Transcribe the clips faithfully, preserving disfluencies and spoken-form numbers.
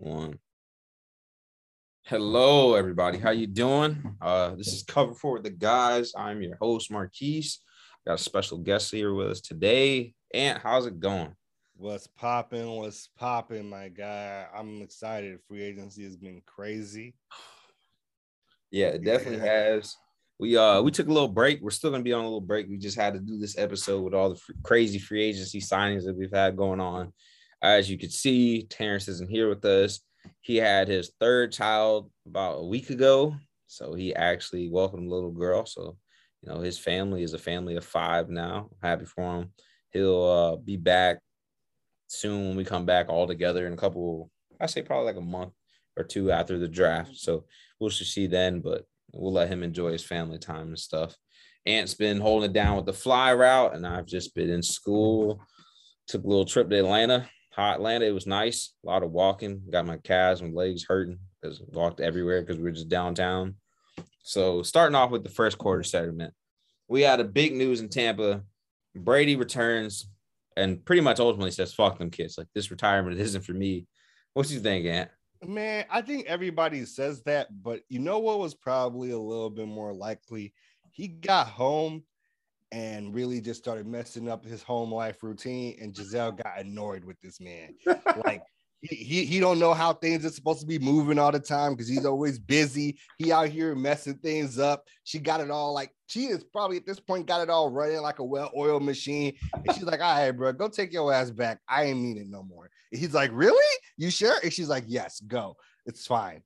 One. Hello, everybody. How you doing? Uh, this is Cover for the Guys. I'm your host, Marquise. Got a special guest here with us today. Ant, how's it going? What's popping? What's popping, my guy? I'm excited. Free agency has been crazy. Yeah, it definitely has. We uh we took a little break. We're still gonna be on a little break. We just had to do this episode with all the free, crazy free agency signings that we've had going on. As you can see, Terrence isn't here with us. He had his third child about a week ago, so he actually welcomed a little girl. So, you know, his family is a family of five now. Happy for him. He'll uh, be back soon when we come back all together in a couple. I say probably like a month or two after the draft. So we'll see then, but we'll let him enjoy his family time and stuff. Ant's been holding it down with the fly route, and I've just been in school. Took a little trip to Atlanta, hot Atlanta. It was nice. A lot of walking. Got my calves and legs hurting because walked everywhere because we were just downtown. So starting off with the first quarter segment, we had a big news in Tampa. Brady returns and pretty much ultimately says, fuck them kids. Like, this retirement isn't for me. What you think, Ant? Man, I think everybody says that, but you know what was probably a little bit more likely? He got home and really just started messing up his home life routine, and Giselle got annoyed with this man. Like, he, he he don't know how things are supposed to be moving all the time because he's always busy. He out here messing things up. She got it all, like, she is probably at this point got it all running like a well-oiled machine. And she's like, all right, bro, go take your ass back. I ain't need it no more. And he's like, really? You sure? And she's like, yes, go. It's fine.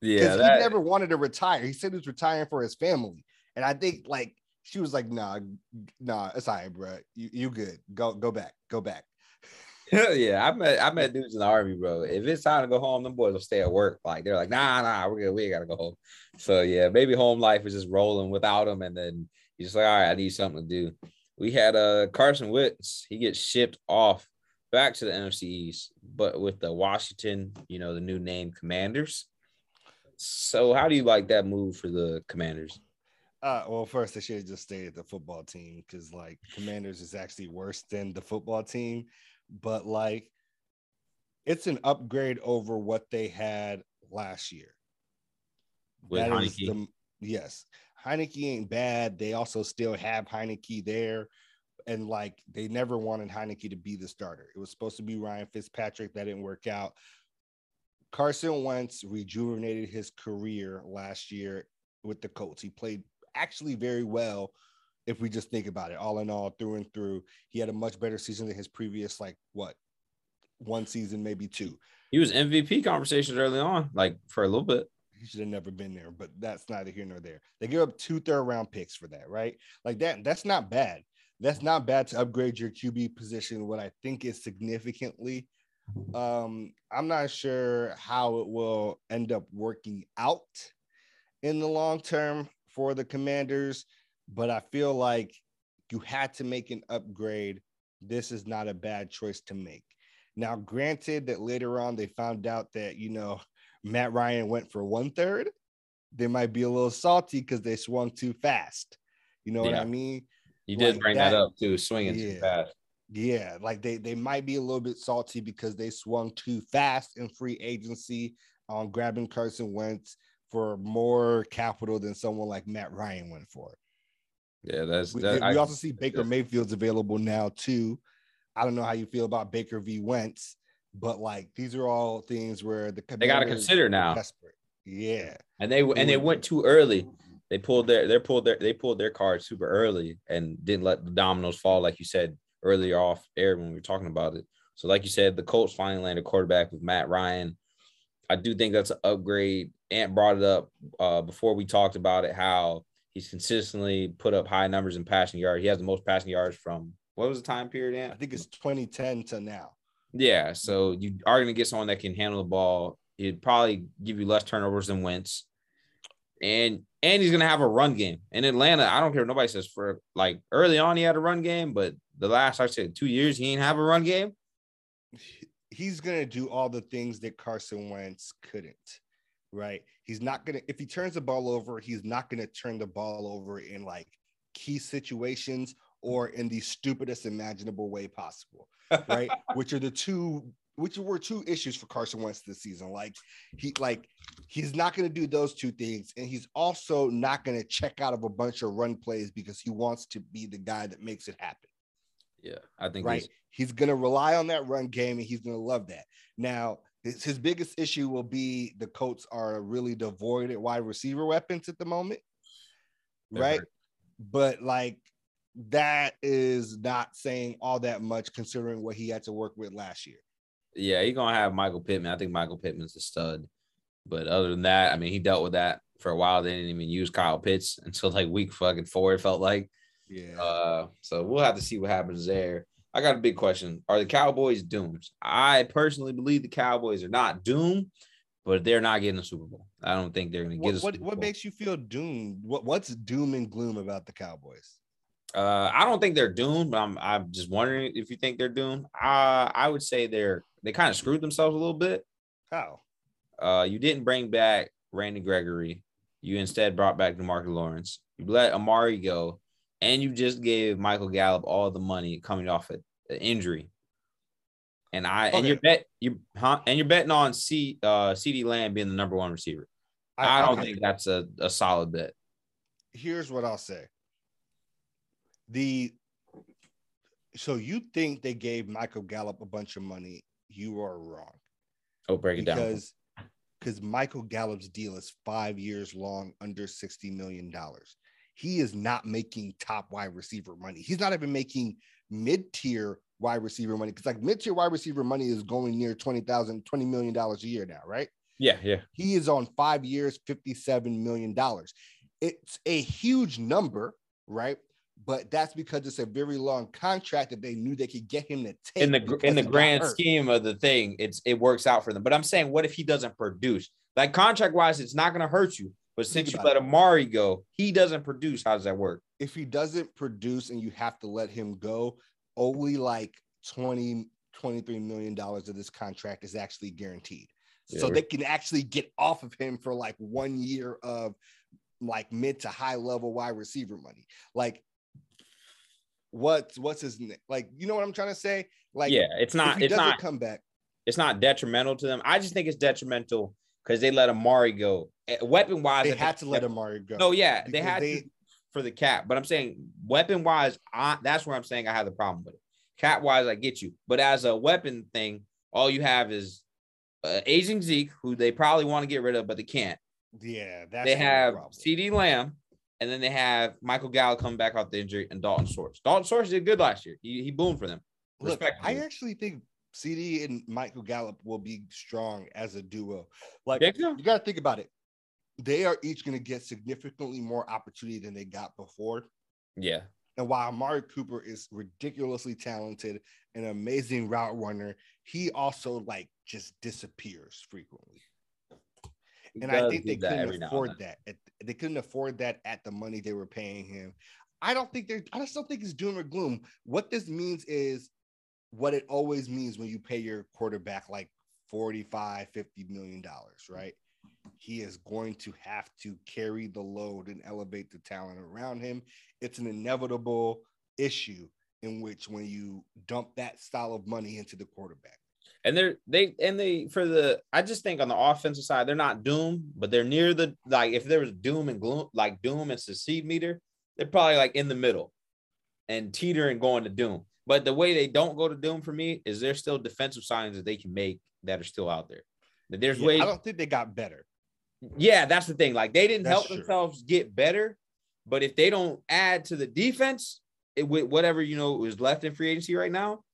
Yeah, that... he never wanted to retire. He said he was retiring for his family. And I think, like, she was like, nah, nah, it's all right, bro. You, you good. Go go back. Go back. Yeah, I met I met dudes in the Army, bro. If it's time to go home, them boys will stay at work. Like, they're like, nah, nah, we're good. We got to go home. So, yeah, maybe home life is just rolling without them. And then you're just like, all right, I need something to do. We had uh, Carson Wentz. He gets shipped off back to the N F C East, but with the Washington, you know, the new name Commanders. So how do you like that move for the Commanders? Uh, well, first, I should have just stayed at the football team because, like, Commanders is actually worse than the football team. But, like, it's an upgrade over what they had last year. With that Heineke? Is the, yes. Heineke ain't bad. They also still have Heineke there. And, like, they never wanted Heineke to be the starter. It was supposed to be Ryan Fitzpatrick. That didn't work out. Carson Wentz rejuvenated his career last year with the Colts. He played actually very well if we just think about it, all in all, through and through. He had a much better season than his previous, like, what, one season, maybe two. He was M V P conversations early on, like, for a little bit. He should have never been there, but that's neither here nor there. They give up two third round picks for that, right? Like, that that's not bad. That's not bad to upgrade your Q B position, what I think is significantly. Um, I'm not sure how it will end up working out in the long term for the Commanders, but I feel like you had to make an upgrade. This is not a bad choice to make. Now, granted that later on they found out that, you know, Matt Ryan went for one third, they might be a little salty because they swung too fast. You know yeah. what I mean? You did like bring that, that up too, swinging yeah. too fast. Yeah, like they, they might be a little bit salty because they swung too fast in free agency on um, grabbing Carson Wentz for more capital than someone like Matt Ryan went for. Yeah, that's... That, we we I, also see Baker Mayfield's available now, too. I don't know how you feel about Baker v. Wentz, but, like, these are all things where the... They got to consider now. Desperate. Yeah. And they and they went too early. They pulled their they pulled their, they pulled their cards super early and didn't let the dominoes fall, like you said earlier off air when we were talking about it. So, like you said, the Colts finally landed quarterback with Matt Ryan. I do think that's an upgrade. Ant brought it up uh, before we talked about it, how he's consistently put up high numbers in passing yards. He has the most passing yards from – what was the time period, Ant? I think it's twenty ten to now. Yeah, so you are going to get someone that can handle the ball. He'd probably give you less turnovers than Wentz. And and he's going to have a run game. In Atlanta, I don't care what nobody says, for like early on he had a run game, but the last, I said, two years he ain't have a run game. He's going to do all the things that Carson Wentz couldn't, right? He's not going to, if he turns the ball over, he's not going to turn the ball over in like key situations or in the stupidest imaginable way possible, right? Which are the two which were two issues for Carson Wentz this season. Like he, like he's not going to do those two things. And he's also not going to check out of a bunch of run plays because he wants to be the guy that makes it happen. Yeah. I think right. He's, he's going to rely on that run game and he's going to love that. Now his, his biggest issue will be the Colts are really devoid at wide receiver weapons at the moment. Never. Right. But like, that is not saying all that much considering what he had to work with last year. Yeah, he's going to have Michael Pittman. I think Michael Pittman's a stud. But other than that, I mean, he dealt with that for a while. They didn't even use Kyle Pitts until like week fucking four, it felt like. Yeah. Uh, so we'll have to see what happens there. I got a big question. Are the Cowboys doomed? I personally believe the Cowboys are not doomed, but they're not getting a Super Bowl. I don't think they're going to get a Super Bowl. What makes you feel doomed? What, what's doom and gloom about the Cowboys? Uh, I don't think they're doomed, but I'm I'm just wondering if you think they're doomed. Uh, I would say they're they kind of screwed themselves a little bit. How? Uh, you didn't bring back Randy Gregory. You instead brought back DeMarcus Lawrence. You let Amari go, and you just gave Michael Gallup all the money coming off an injury. And I okay. and you're bet you huh, and you're betting on C uh CeeDee Lamb being the number one receiver. I, I don't I, think that's a, a solid bet. Here's what I'll say. The so you think they gave Michael Gallup a bunch of money? You are wrong. Oh, break it because, down. Because Michael Gallup's deal is five years long, under sixty million dollars. He is not making top wide receiver money. He's not even making mid-tier wide receiver money. Because like mid-tier wide receiver money is going near twenty thousand dollars, twenty million dollars a year now, right? Yeah, yeah. He is on five years, fifty-seven million dollars. It's a huge number, right? But that's because it's a very long contract that they knew they could get him to take. In the in the grand scheme of the thing, it's it works out for them. But I'm saying, what if he doesn't produce? Like contract wise, it's not going to hurt you. But since you let Amari go, he doesn't produce. How does that work? If he doesn't produce and you have to let him go, only like twenty, twenty-three million dollars of this contract is actually guaranteed. Yeah, so they can actually get off of him for like one year of like mid to high level wide receiver money. Like, What's what's his name? Like, you know what I'm trying to say? Like, yeah, it's not, it's not come back. It's not detrimental to them. I just think it's detrimental because they let Amari go. Weapon wise, they had to let Amari go. No, yeah, they had to for the cap. But I'm saying weapon wise, I, that's where I'm saying I have the problem with it. Cap wise, I get you, but as a weapon thing, all you have is uh, aging Zeke, who they probably want to get rid of, but they can't. Yeah, that's they have CeeDee Lamb. And then they have Michael Gallup come back off the injury and Dalton Schultz. Dalton Schultz did good last year. He, he boomed for them. Look, I actually think CeeDee and Michael Gallup will be strong as a duo. Like, you got to think about it. They are each going to get significantly more opportunity than they got before. Yeah. And while Amari Cooper is ridiculously talented and an amazing route runner, he also, like, just disappears frequently. And I think they couldn't afford that. They couldn't afford that at the money they were paying him. I don't think they're, I just don't think it's doom or gloom. What this means is what it always means when you pay your quarterback like forty-five, fifty million dollars, right? He is going to have to carry the load and elevate the talent around him. It's an inevitable issue in which when you dump that style of money into the quarterback. And they're they and they for the I just think on the offensive side, they're not doomed, but they're near the like if there was doom and gloom, like doom and succeed meter, they're probably like in the middle and teetering going to doom. But the way they don't go to doom for me is there's still defensive signs that they can make that are still out there. That there's yeah, ways I don't think they got better. Yeah, that's the thing. Like they didn't that's help true. themselves get better, but if they don't add to the defense, it with whatever you know is left in free agency right now.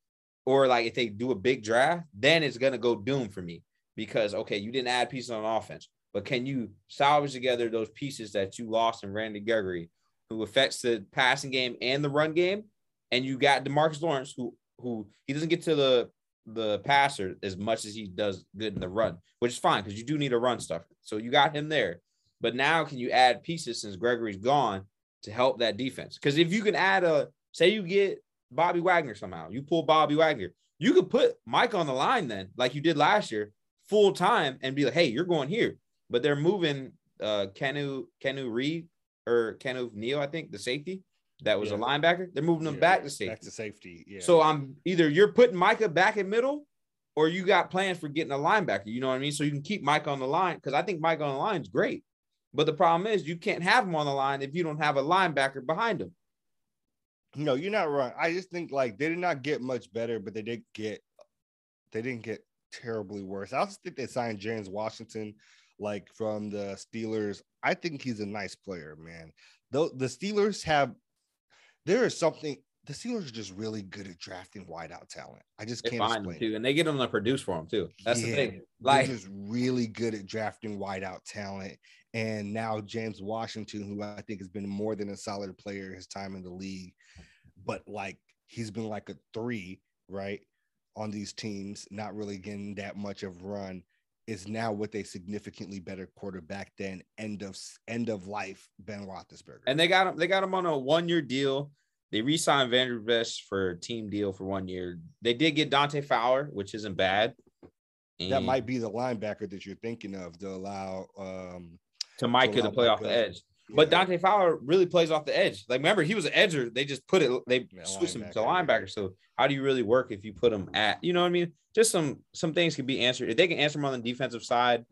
Or like if they do a big draft, then it's going to go doom for me because, okay, you didn't add pieces on offense, but can you salvage together those pieces that you lost in Randy Gregory, who affects the passing game and the run game? And you got DeMarcus Lawrence, who who he doesn't get to the, the passer as much as he does good in the run, which is fine because you do need a run stuffer. So you got him there. But now can you add pieces since Gregory's gone to help that defense? Because if you can add a – say you get – Bobby Wagner somehow. You pull Bobby Wagner. You could put Mike on the line then, like you did last year, full time, and be like, hey, you're going here. But they're moving uh Kanu Kanu Reed or Kanu Neal, I think, the safety that was yeah. a linebacker. They're moving him yeah, back to safety. Back to safety. Yeah. So I'm either you're putting Micah back in middle or you got plans for getting a linebacker, you know what I mean? So you can keep Mike on the line, because I think Mike on the line is great. But the problem is you can't have him on the line if you don't have a linebacker behind him. No, you're not wrong. I just think, like, they did not get much better, but they did get they didn't get terribly worse. I also think they signed James Washington, like, from the Steelers. I think he's a nice player, man. Though the Steelers have there is something the Steelers are just really good at drafting wideout talent. I just they can't explain too, it. And they get them to produce for them too. That's yeah, the thing. Like, they're just really good at drafting wideout talent. And now James Washington, who I think has been more than a solid player his time in the league, but like he's been like a three, right, on these teams, not really getting that much of run, is now with a significantly better quarterback than end of end of life Ben Roethlisberger. And they got him. They got him on a one year deal. They re-signed Vanderbilt for a team deal for one year. They did get Dante Fowler, which isn't bad. And that might be the linebacker that you're thinking of to allow um, to Micah to play off the edge. Yeah. But Dante Fowler really plays off the edge. Like, remember, he was an edger. They just put it. They yeah, switched him to linebacker. So how do you really work if you put him at? You know what I mean? Just some some things can be answered. If they can answer them on the defensive side,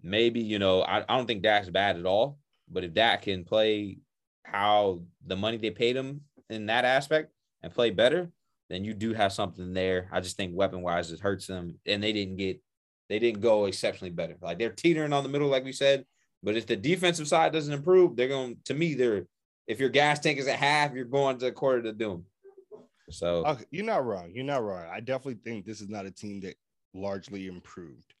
maybe, you know, I, I don't think Dak's bad at all. But if Dak can play how the money they paid him in that aspect and play better, then you do have something there. I just think weapon wise it hurts them, and they didn't get they didn't go exceptionally better. Like, they're teetering on the middle, like we said. But if the defensive side doesn't improve, they're going to me they're if your gas tank is at half, you're going to a quarter to doom. So okay, you're not wrong. You're not wrong. I definitely think this is not a team that largely improved.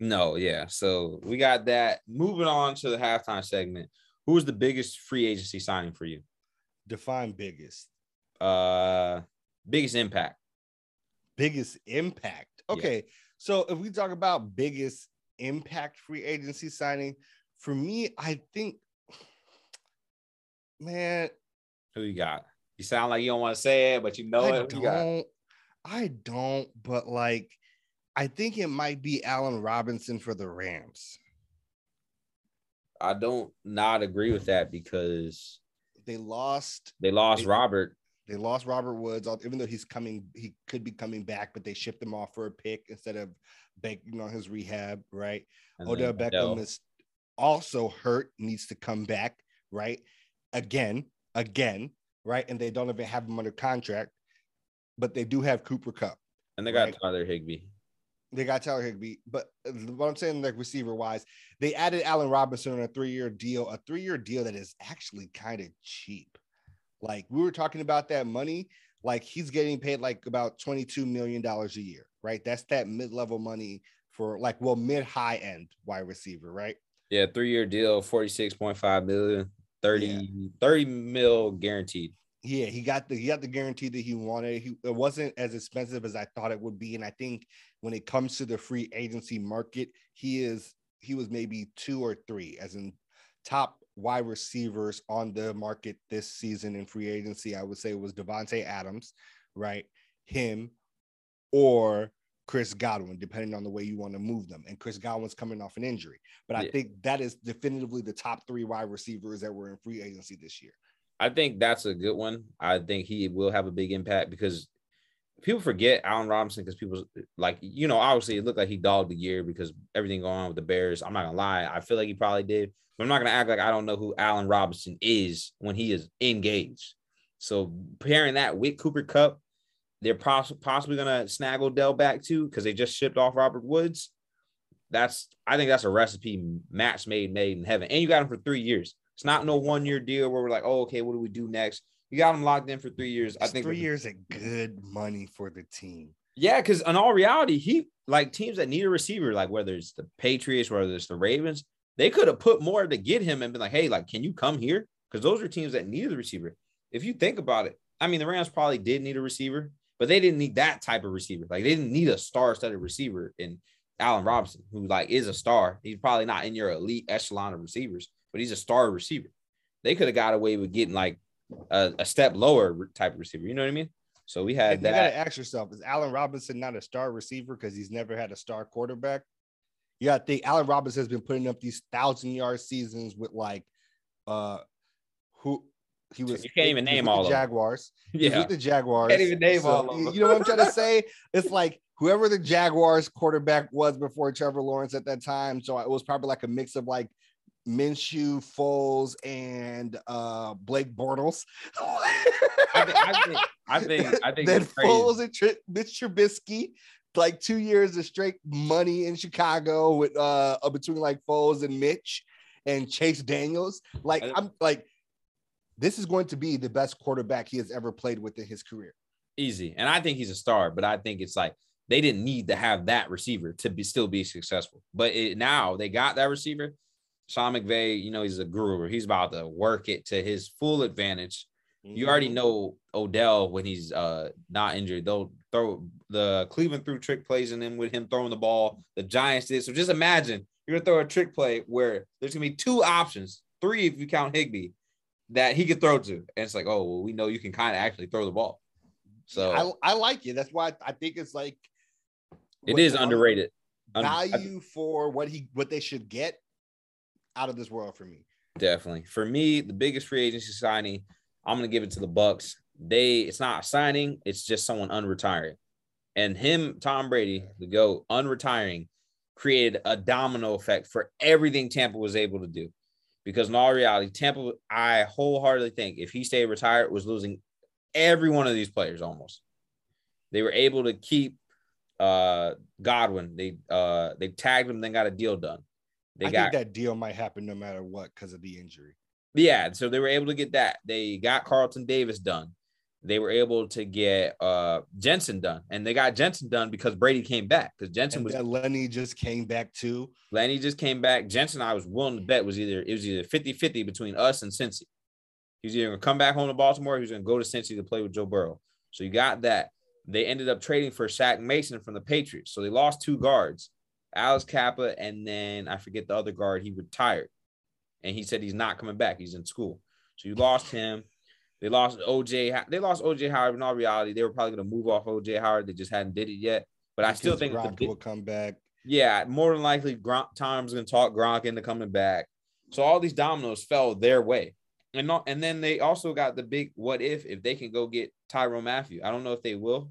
No, yeah. So we got that. Moving on to the halftime segment. Who was the biggest free agency signing for you? Define biggest. Uh, biggest impact. Biggest impact. Okay. Yeah. So if we talk about biggest impact free agency signing, for me, I think, man. Who you got? You sound like you don't want to say it, but you know I it. Who you got? I don't, but like, I think it might be Allen Robinson for the Rams. I don't not agree with that because They lost. They lost they, Robert. They lost Robert Woods, even though he's coming. He could be coming back, but they shipped him off for a pick instead of banking on his rehab, right? And Odell Beckham Odell. is also hurt, needs to come back, right? Again, again, right? And they don't even have him under contract, but they do have Cooper Kupp. And they got right? Tyler Higbee. They got Tyler Higbee. But what I'm saying, like, receiver-wise, they added Allen Robinson on a three-year deal, a three-year deal that is actually kind of cheap. Like, we were talking about that money. Like, he's getting paid, like, about twenty-two million dollars a year, right? That's that mid-level money for, like, well, mid-high end wide receiver, right? Yeah, three-year deal, forty-six point five million dollars, thirty yeah. thirty mil guaranteed. Yeah, he got the he got the guarantee that he wanted. He, it wasn't as expensive as I thought it would be, and I think when it comes to the free agency market, he is he was maybe two or three, as in top wide receivers on the market this season in free agency. I would say it was Devontae Adams, right? Him or Chris Godwin, depending on the way you want to move them. And Chris Godwin's coming off an injury, but I yeah. think that is definitively the top three wide receivers that were in free agency this year. I think that's a good one. I think he will have a big impact because people forget Allen Robinson because people like, you know, obviously it looked like he dogged the year because everything going on with the Bears. I'm not going to lie. I feel like he probably did, but I'm not going to act like I don't know who Allen Robinson is when he is engaged. So pairing that with Cooper Kupp, they're poss- possibly going to snag Odell back too because they just shipped off Robert Woods. That's I think that's a recipe match made, made in heaven. And you got him for three years. It's not no one-year deal where we're like, oh, okay, what do we do next? You got them locked in for three years. It's I think three years at good money for the team. Yeah, because in all reality, he like teams that need a receiver, like whether it's the Patriots, whether it's the Ravens, they could have put more to get him and been like, hey, like, can you come here? Because those are teams that need a receiver. If you think about it, I mean, the Rams probably did need a receiver, but they didn't need that type of receiver. Like, they didn't need a star-studded receiver in Allen Robinson, who like is a star. He's probably not in your elite echelon of receivers, but he's a star receiver. They could have got away with getting like a, a step lower type of receiver. You know what I mean? So we had if that. You got to ask yourself, is Allen Robinson not a star receiver because he's never had a star quarterback? You got to think Allen Robinson has been putting up these thousand yard seasons with like uh, who he was. You can't even name all the Jaguars. Yeah. He was with the Jaguars. Can't even name all of them. You know what I'm trying to say? It's like whoever the Jaguars quarterback was before Trevor Lawrence at that time. So it was probably like a mix of like Minshew, Foles, and uh, Blake Bortles. I think, I think, I think, I think then Foles and Tr- Mitch Trubisky, like two years of straight money in Chicago with uh, between like Foles and Mitch and Chase Daniels. Like, I'm like, this is going to be the best quarterback he has ever played with in his career. Easy. And I think he's a star, but I think it's like, they didn't need to have that receiver to be still be successful. But it, now they got that receiver. Sean McVay, you know, he's a guru. He's about to work it to his full advantage. Mm-hmm. You already know Odell when he's uh, not injured. They'll throw the Cleveland threw trick plays in him with him throwing the ball. The Giants did. So just imagine you're going to throw a trick play where there's going to be two options, three if you count Higbee, that he could throw to. And it's like, oh, well, we know you can kind of actually throw the ball. So I, I like it. That's why I, I think it's like it is underrated value for what he what they should get out of this world for me. Definitely. For me, the biggest free agency signing, I'm going to give it to the Bucks. They it's not a signing, it's just someone unretiring. And him, Tom Brady, the GOAT, unretiring created a domino effect for everything Tampa was able to do. Because in all reality, Tampa, I wholeheartedly think if he stayed retired, was losing every one of these players almost. They were able to keep uh Godwin. They uh they tagged him, then got a deal done. They I got think that deal might happen no matter what because of the injury. Yeah, so they were able to get that. They got Carlton Davis done. They were able to get uh Jensen done, and they got Jensen done because Brady came back. Because Jensen and was Lenny just came back too. Lenny just came back. Jensen, I was willing to bet was either it was either fifty-fifty between us and Cincy. He was either gonna come back home to Baltimore, or he was gonna go to Cincy to play with Joe Burrow. So you got that. They ended up trading for Shaq Mason from the Patriots. So they lost two guards, Alex Kappa, and then I forget the other guard. He retired, and he said he's not coming back. He's in school. So you lost him. They lost O J. They lost O J Howard. In all reality, they were probably going to move off O J Howard. They just hadn't did it yet. But I still think Gronk will come back. Yeah, more than likely, Gronk, Tom's going to talk Gronk into coming back. So all these dominoes fell their way. And, not, and then they also got the big what if, if they can go get Tyrann Mathieu. I don't know if they will.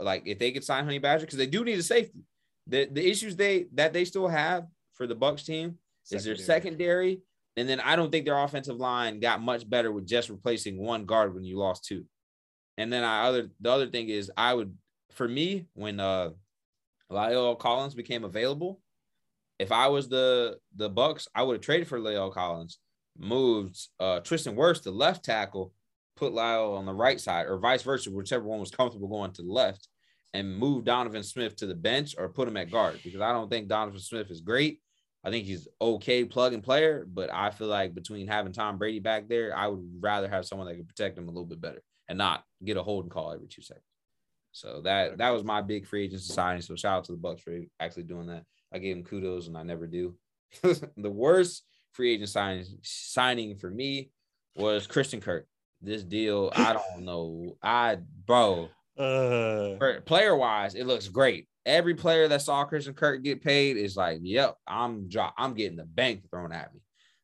Like, if they could sign Honey Badger, because they do need a safety. The the issues they that they still have for the Bucs team secondary. Is their secondary. And then I don't think their offensive line got much better with just replacing one guard when you lost two. And then I other the other thing is I would, for me, when uh, La'el Collins became available, if I was the, the Bucs, I would have traded for La'el Collins. Moved uh, Tristan Wirfs to left tackle, put Lyle on the right side, or vice versa, whichever one was comfortable going to the left, and move Donovan Smith to the bench or put him at guard, because I don't think Donovan Smith is great. I think he's okay plug-and player, but I feel like between having Tom Brady back there, I would rather have someone that could protect him a little bit better and not get a holding call every two seconds. So that that was my big free agency signing, so shout out to the Bucks for actually doing that. I gave him kudos, and I never do. The worst free agent signing signing for me was Christian Kirk. This deal, I don't know. I bro, uh, player wise, it looks great. Every player that saw Christian Kirk get paid is like, "Yep, I'm I'm getting the bank thrown at me,"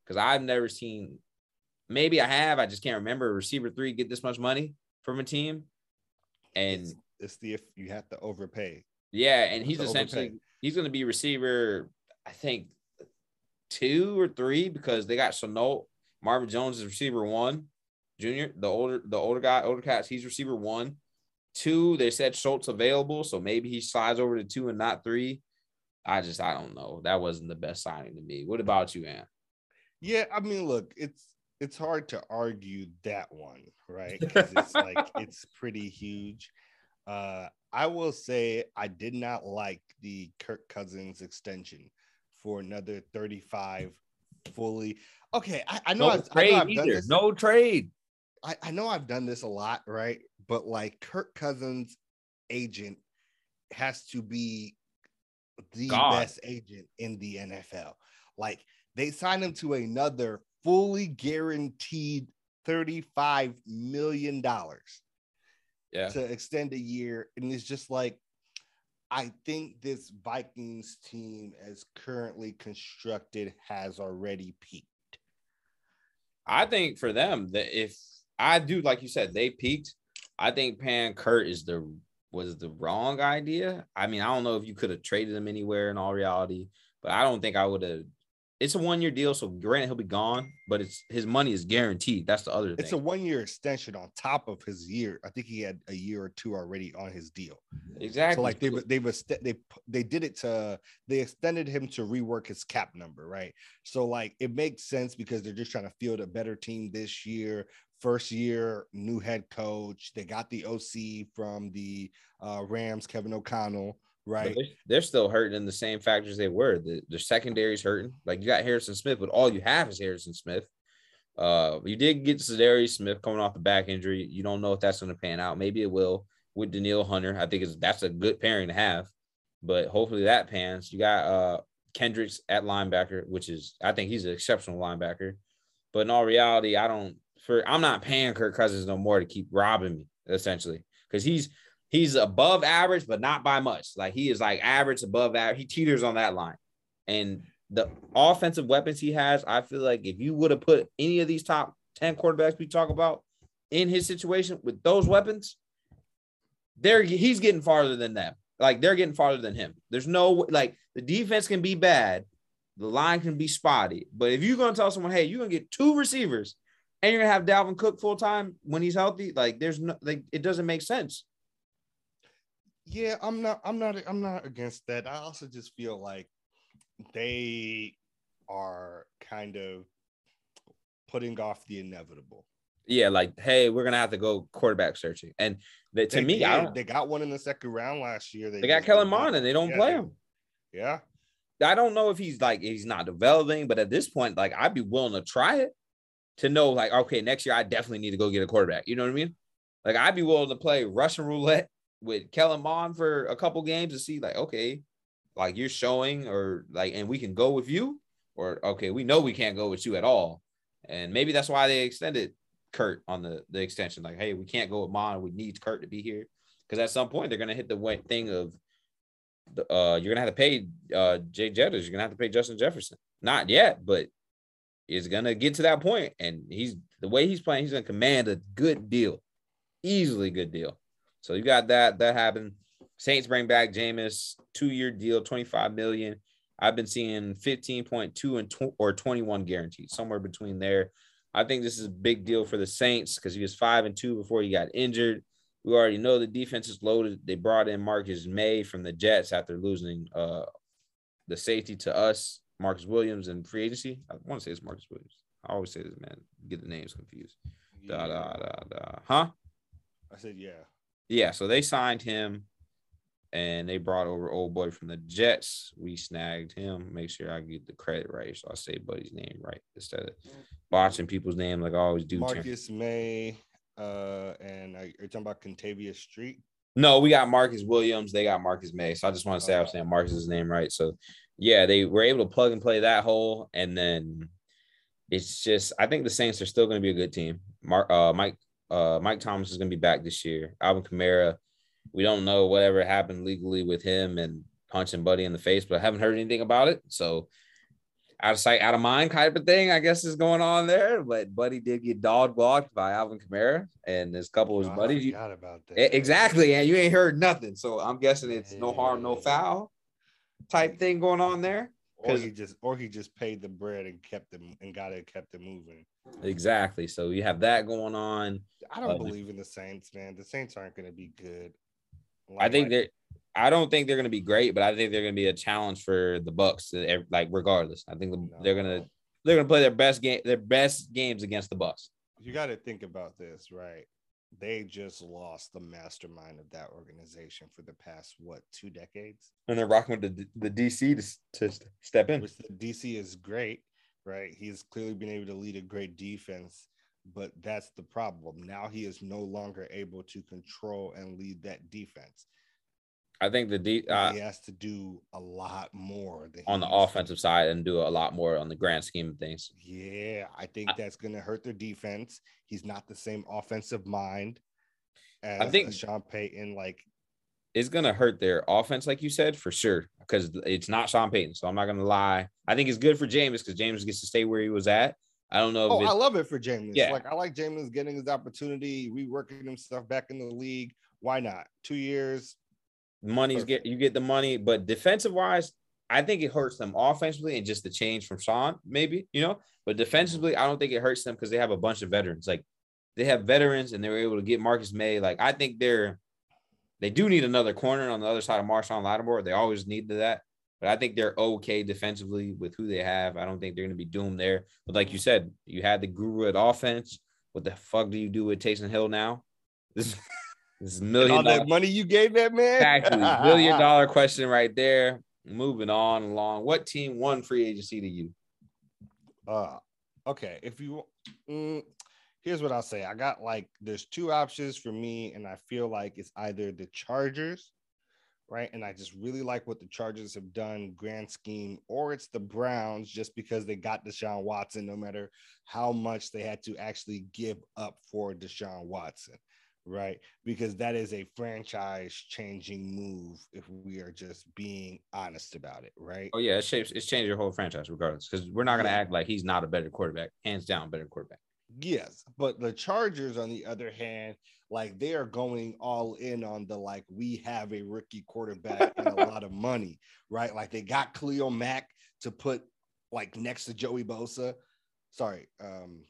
because I've never seen. Maybe I have, I just can't remember a receiver three get this much money from a team. And it's, it's the if you have to overpay. Yeah, and he's essentially overpay. He's going to be receiver, I think, two or three, because they got Sano. Marvin Jones is receiver one, junior, the older, the older guy, older cats, he's receiver one. Two, they said Schultz available, so maybe he slides over to two and not three. I just, I don't know. That wasn't the best signing to me. What about you, Ann? Yeah, I mean, look, it's it's hard to argue that one, right? Because it's like it's pretty huge. Uh, I will say I did not like the Kirk Cousins extension. For another thirty-five fully. Okay, I, I know, no I've, I know I've done either. This. No trade. I, I know I've done this a lot, right? But like Kirk Cousins' agent has to be the God. best agent in the N F L. Like they signed him to another fully guaranteed thirty-five million dollars yeah. to extend a year. And it's just like, I think this Vikings team, as currently constructed, has already peaked. I think for them that if I do, like you said, they peaked. I think Pan Kurt is the was the wrong idea. I mean, I don't know if you could have traded him anywhere in all reality, but I don't think I would have. It's a one-year deal, so granted he'll be gone, but it's his money is guaranteed. That's the other thing. It's a one-year extension on top of his year. I think he had a year or two already on his deal. Exactly. So like they they've they they did it to they extended him to rework his cap number, right? So like it makes sense because they're just trying to field a better team this year. First year, new head coach. They got the O C from the uh, Rams, Kevin O'Connell. Right, they're, they're still hurting in the same factors they were. The, the secondary's hurting. Like you got Harrison Smith, but all you have is Harrison Smith. Uh, you did get Za'Darius Smith coming off the back injury. You don't know if that's going to pan out. Maybe it will with Danielle Hunter. I think it's that's a good pairing to have, but hopefully that pans. You got uh Kendricks at linebacker, which is I think he's an exceptional linebacker. But in all reality, I don't for I'm not paying Kirk Cousins no more to keep robbing me essentially because he's. He's above average, but not by much. Like he is like average, above average. He teeters on that line. And the offensive weapons he has, I feel like if you would have put any of these top ten quarterbacks we talk about in his situation with those weapons, they're he's getting farther than them. Like they're getting farther than him. There's no like the defense can be bad, the line can be spotty. But if you're gonna tell someone, hey, you're gonna get two receivers, and you're gonna have Dalvin Cook full time when he's healthy, like there's no like it doesn't make sense. Yeah, I'm not, I'm not, I'm not against that. I also just feel like they are kind of putting off the inevitable. Yeah, like, hey, we're gonna have to go quarterback searching, and the, to they, me, yeah, I don't, they got one in the second round last year. They, they got Kellen Mond, and they don't yeah, play him. Yeah, I don't know if he's like he's not developing, but at this point, like, I'd be willing to try it to know, like, okay, next year I definitely need to go get a quarterback. You know what I mean? Like, I'd be willing to play Russian roulette with Kellen Mond for a couple games to see like, okay, like you're showing or like, and we can go with you or, okay, we know we can't go with you at all. And maybe that's why they extended Kurt on the, the extension. Like, hey, we can't go with Mond. We need Kurt to be here. Cause at some point they're going to hit the thing of the, uh, you're going to have to pay uh, Jay Jettas. You're going to have to pay Justin Jefferson. Not yet, but it's going to get to that point. And he's the way he's playing, he's going to command a good deal, easily good deal. So you got that, that happened. Saints bring back Jameis, two-year deal, twenty-five million dollars. I've been seeing fifteen point two and tw- or twenty-one guaranteed, somewhere between there. I think this is a big deal for the Saints because he was five and two before he got injured. We already know the defense is loaded. They brought in Marcus Maye from the Jets after losing uh, the safety to us, Marcus Williams, in free agency. I want to say it's Marcus Williams. I always say this, man. Get the names confused. Yeah. Da, da, da, da. Huh? I said, yeah. Yeah, so they signed him, and they brought over old boy from the Jets. We snagged him. Make sure I get the credit right, so I say buddy's name right instead of botching people's name like I always do. Marcus Maye, uh, and are you talking about Contavious Street? No, we got Marcus Williams. They got Marcus Maye. So I just want to say I was saying Marcus's name right. So, yeah, they were able to plug and play that hole, and then it's just I think the Saints are still going to be a good team. Mark, uh, Mike. Uh, Mike Thomas is going to be back this year. Alvin Kamara, we don't know whatever happened legally with him and punching Buddy in the face, but I haven't heard anything about it. So out of sight, out of mind type of thing, I guess, is going on there. But Buddy did get dog walked by Alvin Kamara and his couple of his buddies. You, about that. Exactly, and you ain't heard nothing. So I'm guessing it's no harm, no foul type thing going on there. Or he just, or he just paid the bread and kept them and got it, kept it moving. Exactly. So you have that going on. I don't uh, believe in the Saints, man. The Saints aren't going to be good. Like, I think they're. I don't think they're going to be great, but I think they're going to be a challenge for the Bucks. Like regardless, I think the, no. they're gonna they're gonna play their best game, their best games against the Bucks. You got to think about this, right? They just lost the mastermind of that organization for the past, what, two decades? And they're rocking with the, the D C to, to step in. Which the D C is great, right? He's clearly been able to lead a great defense, but that's the problem. Now he is no longer able to control and lead that defense. I think the D, uh, he has to do a lot more than on the offensive side and do a lot more on the grand scheme of things. Yeah, I think I, that's going to hurt their defense. He's not the same offensive mind as I think Sean Payton. Like, it's going to hurt their offense, like you said, for sure, because it's not Sean Payton. So I'm not going to lie. I think it's good for Jameis because Jameis gets to stay where he was at. I don't know. If oh, I love it for Jameis. Yeah. Like, I like Jameis getting his opportunity, reworking himself back in the league. Why not? Two years. Money's perfect. get you get the money, but defensive wise, I think it hurts them offensively and just the change from Sean, maybe, you know, but defensively, I don't think it hurts them because they have a bunch of veterans. Like they have veterans and they were able to get Marcus Maye. Like I think they're they do need another corner on the other side of Marshawn Lattimore. They always need that. But I think they're okay defensively with who they have. I don't think they're going to be doomed there. But like you said, you had the guru at offense. What the fuck do you do with Taysom Hill now? This, this million all that dollar, money you gave that man? Exactly. Million dollar question right there. Moving on along. What team won free agency to you? Uh, okay. If you mm, here's what I'll say. I got like there's two options for me, and I feel like it's either the Chargers. Right. And I just really like what the Chargers have done, grand scheme, or it's the Browns just because they got Deshaun Watson, no matter how much they had to actually give up for Deshaun Watson. Right. Because that is a franchise changing move if we are just being honest about it. Right. Oh, yeah. It shapes, it's changed your whole franchise regardless, because we're not going to yeah. act like he's not a better quarterback, hands down, better quarterback. Yes, but the Chargers, on the other hand, like they are going all in on the like we have a rookie quarterback and a lot of money, right? Like they got Cleo Mack to put like next to Joey Bosa. Sorry, um,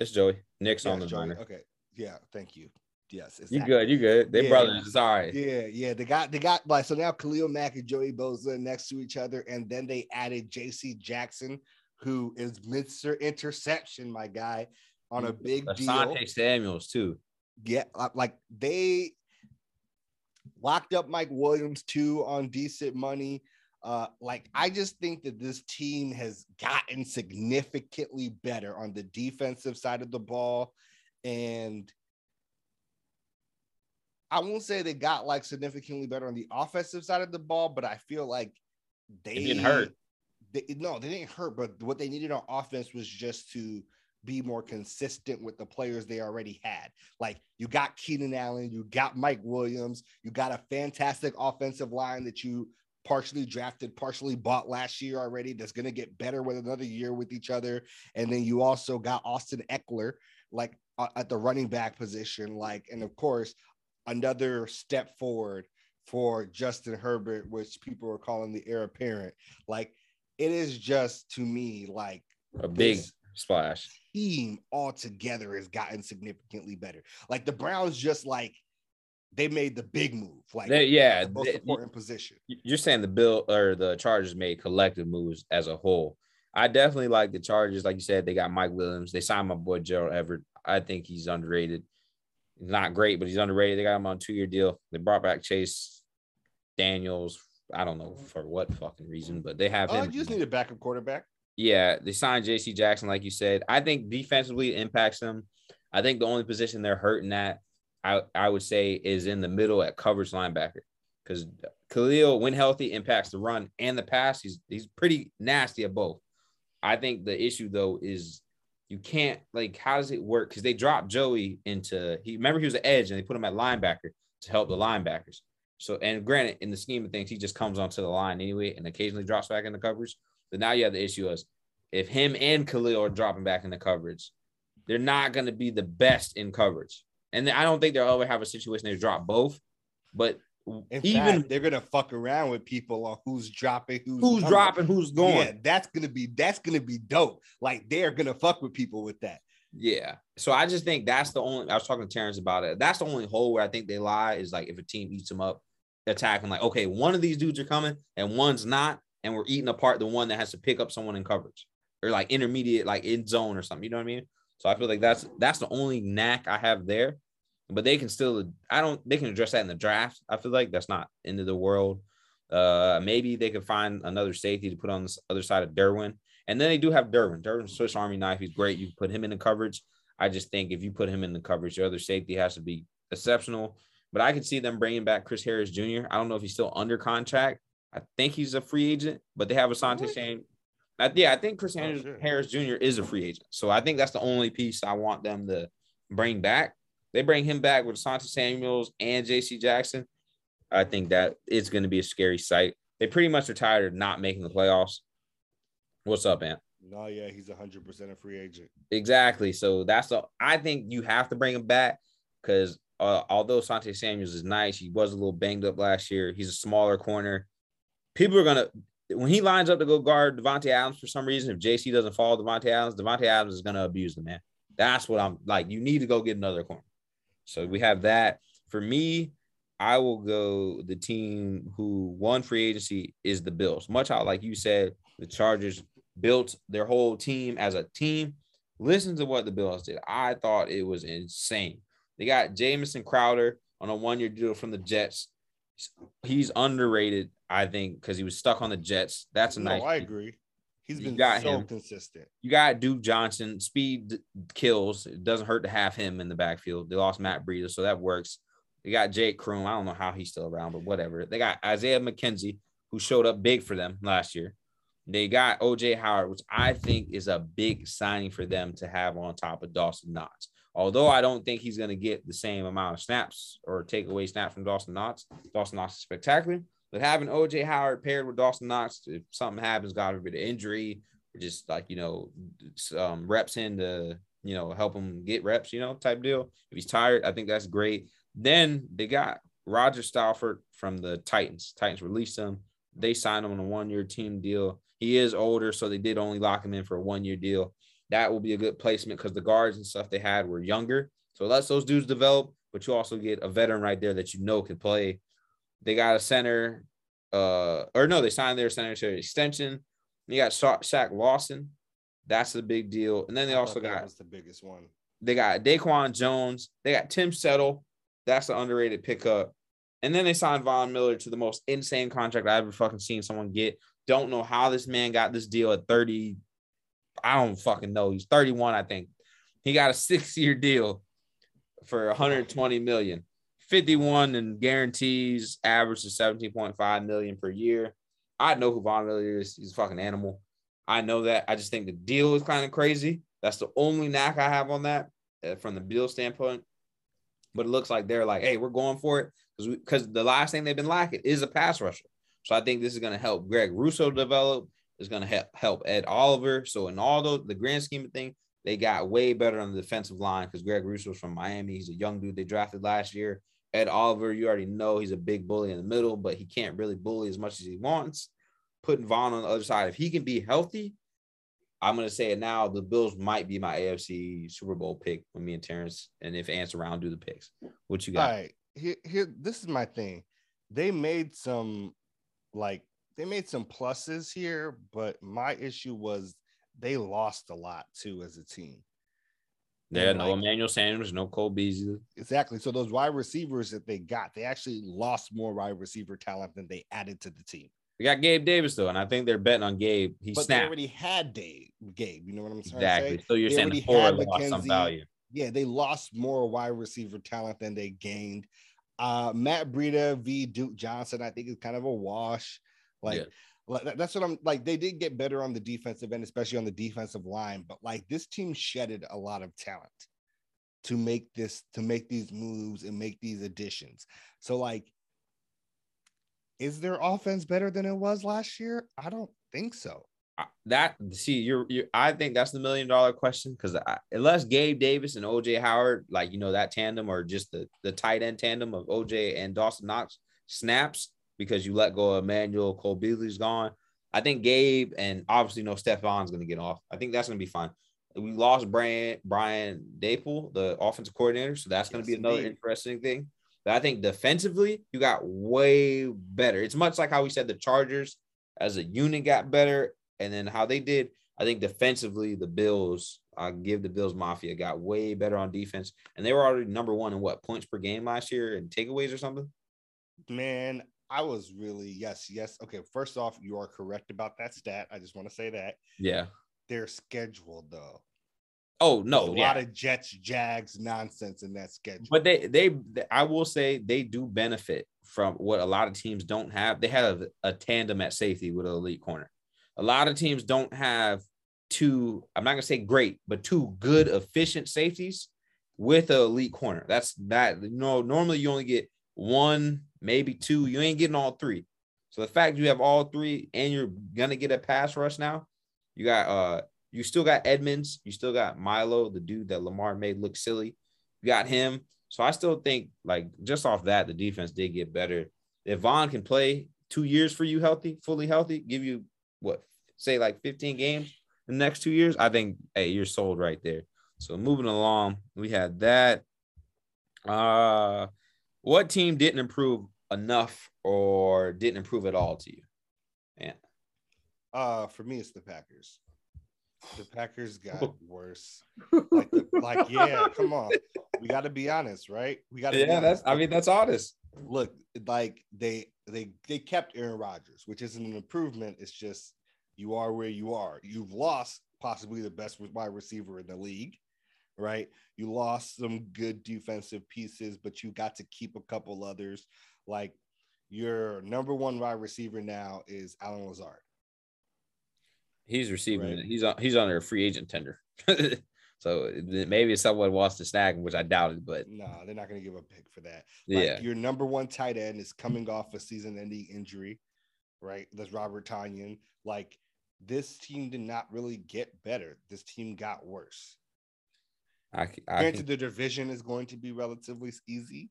it's Joey. Nick's yeah, on the burner. Okay, yeah, thank you. Yes, exactly. You good? You good? They yeah. brothers. Sorry. Yeah, yeah. They got they got like so now Khalil Mack and Joey Bosa next to each other, and then they added J C Jackson, who is Mister Interception, my guy, on a big Asante deal. Asante Samuels, too. Yeah, like they locked up Mike Williams, too, on decent money. Uh, like, I just think that this team has gotten significantly better on the defensive side of the ball. And I won't say they got, like, significantly better on the offensive side of the ball, but I feel like they it didn't hurt. They, no, they didn't hurt, but what they needed on offense was just to be more consistent with the players they already had. Like, you got Keenan Allen, you got Mike Williams, you got a fantastic offensive line that you partially drafted, partially bought last year already that's going to get better with another year with each other. And then you also got Austin Eckler, like, uh, at the running back position. Like, and of course, another step forward for Justin Herbert, which people are calling the heir apparent. Like, it is just, to me, like a big splash. Team altogether has gotten significantly better. Like the Browns, just like they made the big move. Like they, yeah, the most they, important position. You're saying the Bill or the Chargers made collective moves as a whole. I definitely like the Chargers. Like you said, they got Mike Williams. They signed my boy Gerald Everett. I think he's underrated. Not great, but he's underrated. They got him on a two-year deal. They brought back Chase Daniels. I don't know for what fucking reason, but they have him. Uh, you just need a backup quarterback. Yeah, they signed J C Jackson, like you said. I think defensively it impacts them. I think the only position they're hurting at, I, I would say, is in the middle at coverage linebacker. Because Khalil, when healthy, impacts the run and the pass. He's he's pretty nasty at both. I think the issue, though, is you can't, like, how does it work? Because they dropped Joey into – he remember he was an edge, and they put him at linebacker to help the linebackers. So, and granted, in the scheme of things, he just comes onto the line anyway and occasionally drops back in the coverage. But now you have the issue is if him and Khalil are dropping back in the coverage, they're not going to be the best in coverage. And I don't think they'll ever have a situation they drop both. But in even fact, they're going to fuck around with people on who's dropping, who's, who's dropping, who's going. Yeah, that's going to be that's going to be dope. Like they're going to fuck with people with that. Yeah. So I just think that's the only I was talking to Terrence about it. That's the only hole where I think they lie is like if a team eats them up. Attack and like, okay, one of these dudes are coming and one's not, and we're eating apart the one that has to pick up someone in coverage or like intermediate, like in zone or something. You know what I mean? So I feel like that's that's the only knack I have there. But they can still, I don't, they can address that in the draft. I feel like that's not end of the world. Uh, maybe they could find another safety to put on this other side of Derwin, and then they do have Derwin. Derwin's Swiss Army knife. He's great. You can put him in the coverage. I just think if you put him in the coverage, your other safety has to be exceptional. But I could see them bringing back Chris Harris Junior I don't know if he's still under contract. I think he's a free agent, but they have Asante Samuel. Yeah, I think Chris oh, Harris, sure. Harris Junior is a free agent. So I think that's the only piece I want them to bring back. They bring him back with Asante Samuels and J C Jackson. I think that it's going to be a scary sight. They pretty much are tired of not making the playoffs. What's up, Ant? No, yeah, he's one hundred percent a free agent. Exactly. So that's the. I think you have to bring him back because – uh, although Asante Samuels is nice, he was a little banged up last year. He's a smaller corner. People are going to – when he lines up to go guard Devontae Adams for some reason, if J C doesn't follow Devontae Adams, Devontae Adams is going to abuse the man. That's what I'm – like, you need to go get another corner. So we have that. For me, I will go the team who won free agency is the Bills. Much how, like you said, the Chargers built their whole team as a team. Listen to what the Bills did. I thought it was insane. They got Jamison Crowder on a one-year deal from the Jets. He's underrated, I think, because he was stuck on the Jets. That's a no, nice. I deal. agree. He's you been got so him. consistent. You got Duke Johnson. Speed kills. It doesn't hurt to have him in the backfield. They lost Matt Breida, so that works. They got Jake Kroom. I don't know how he's still around, but whatever. They got Isaiah McKenzie, who showed up big for them last year. They got O J Howard, which I think is a big signing for them to have on top of Dawson Knox. Although I don't think he's going to get the same amount of snaps or take away snaps from Dawson Knox. Dawson Knox is spectacular. But having O J Howard paired with Dawson Knox, if something happens, got a bit of injury, or just like, you know, um, reps in to, you know, help him get reps, you know, type deal. If he's tired, I think that's great. Then they got Roger Stafford from the Titans. Titans released him. They signed him on a one-year team deal. He is older, so they did only lock him in for a one-year deal. That will be a good placement because the guards and stuff they had were younger. So it lets those dudes develop, but you also get a veteran right there that you know can play. They got a center, uh, or no, they signed their center to an extension. They got Sha- Shaq Lawson. That's the big deal. And then they also got – that was the biggest one. They got Daquan Jones. They got Tim Settle. That's an underrated pickup. And then they signed Von Miller to the most insane contract I've ever fucking seen someone get. Don't know how this man got this deal at thirty. I don't fucking know. He's thirty-one, I think. He got a six-year deal for one hundred twenty million dollars. fifty-one in guarantees, average of seventeen point five million dollars per year. I know who Von Miller is. He's a fucking animal. I know that. I just think the deal is kind of crazy. That's the only knock I have on that uh, from the Bills standpoint. But it looks like they're like, hey, we're going for it. Because the last thing they've been lacking is a pass rusher. So I think this is going to help Greg Russo develop. It's going to help Ed Oliver. So in all those, the grand scheme of things, they got way better on the defensive line because Greg Russo's from Miami. He's a young dude they drafted last year. Ed Oliver, you already know he's a big bully in the middle, but he can't really bully as much as he wants. Putting Vaughn on the other side, if he can be healthy, I'm going to say it now, the Bills might be my A F C Super Bowl pick with me and Terrence. And if Ant's around, do the picks. What you got? All right. Here, here, this is my thing. They made some, like, they made some pluses here, but my issue was they lost a lot too as a team. Yeah, no like, Emmanuel Sanders, no Cole Beasley. Exactly. So those wide receivers that they got, they actually lost more wide receiver talent than they added to the team. They got Gabe Davis though, and I think they're betting on Gabe. He but snapped. They already had Dave, Gabe. You know what I'm saying? Exactly. Say? So you're they saying the four lost some value. Yeah, they lost more wide receiver talent than they gained. Uh, Matt Breida v. Duke Johnson, I think, is kind of a wash. Like, yeah. that's what I'm like. They did get better on the defensive end, especially on the defensive line. But like, this team shedded a lot of talent to make this, to make these moves and make these additions. So like, is their offense better than it was last year? I don't think so. That see you're, you're I think that's the million dollar question because unless Gabe Davis and O J Howard, like, you know, that tandem or just the, the tight end tandem of O J and Dawson Knox snaps because you let go of Emmanuel, Cole Beasley's gone. I think Gabe and obviously no Stephon's going to get off. I think that's going to be fine. We lost Brian, Brian Dapple, the offensive coordinator, so that's going to yes, be another indeed. interesting thing. But I think defensively you got way better. It's much like how we said the Chargers as a unit got better. And then how they did, I think defensively, the Bills, I give the Bills Mafia, got way better on defense. And they were already number one in what, points per game last year and takeaways or something? Man, I was really, yes, yes. Okay, first off, you are correct about that stat. I just want to say that. Yeah. Their schedule, though. Oh, no. There's a yeah. lot of Jets, Jags nonsense in that schedule. But they, they, I will say they do benefit from what a lot of teams don't have. They had a, a tandem at safety with an elite corner. A lot of teams don't have two, I'm not going to say great, but two good, efficient safeties with an elite corner. That's that. You know, normally you only get one, maybe two. You ain't getting all three. So the fact you have all three and you're going to get a pass rush now, you got, uh, you still got Edmonds. You still got Milo, the dude that Lamar made look silly. You got him. So I still think, like, just off that, the defense did get better. If Vaughn can play two years for you healthy, fully healthy, give you, what, say like fifteen games the next two years, I think, hey, you're sold right there. So moving along, we had that. Uh, what team didn't improve enough or didn't improve at all to you? Yeah. Uh, for me, it's the Packers. The Packers got worse. Like, the, like, yeah, come on. We got to be honest, right? We got to. Yeah, that's. I mean, that's honest. Look, like they they they kept Aaron Rodgers, which isn't an improvement. It's just you are where you are. You've lost possibly the best wide receiver in the league, right? You lost some good defensive pieces, but you got to keep a couple others. Like your number one wide receiver now is Allen Lazard. He's receiving. Right. He's on. He's under a free agent tender, so maybe someone wants to snag him, which I doubted. But no, nah, they're not going to give a pick for that. Like, yeah, your number one tight end is coming off a season-ending injury, right? That's Robert Tonyan. Like, this team did not really get better. This team got worse. I, I granted, the division is going to be relatively easy,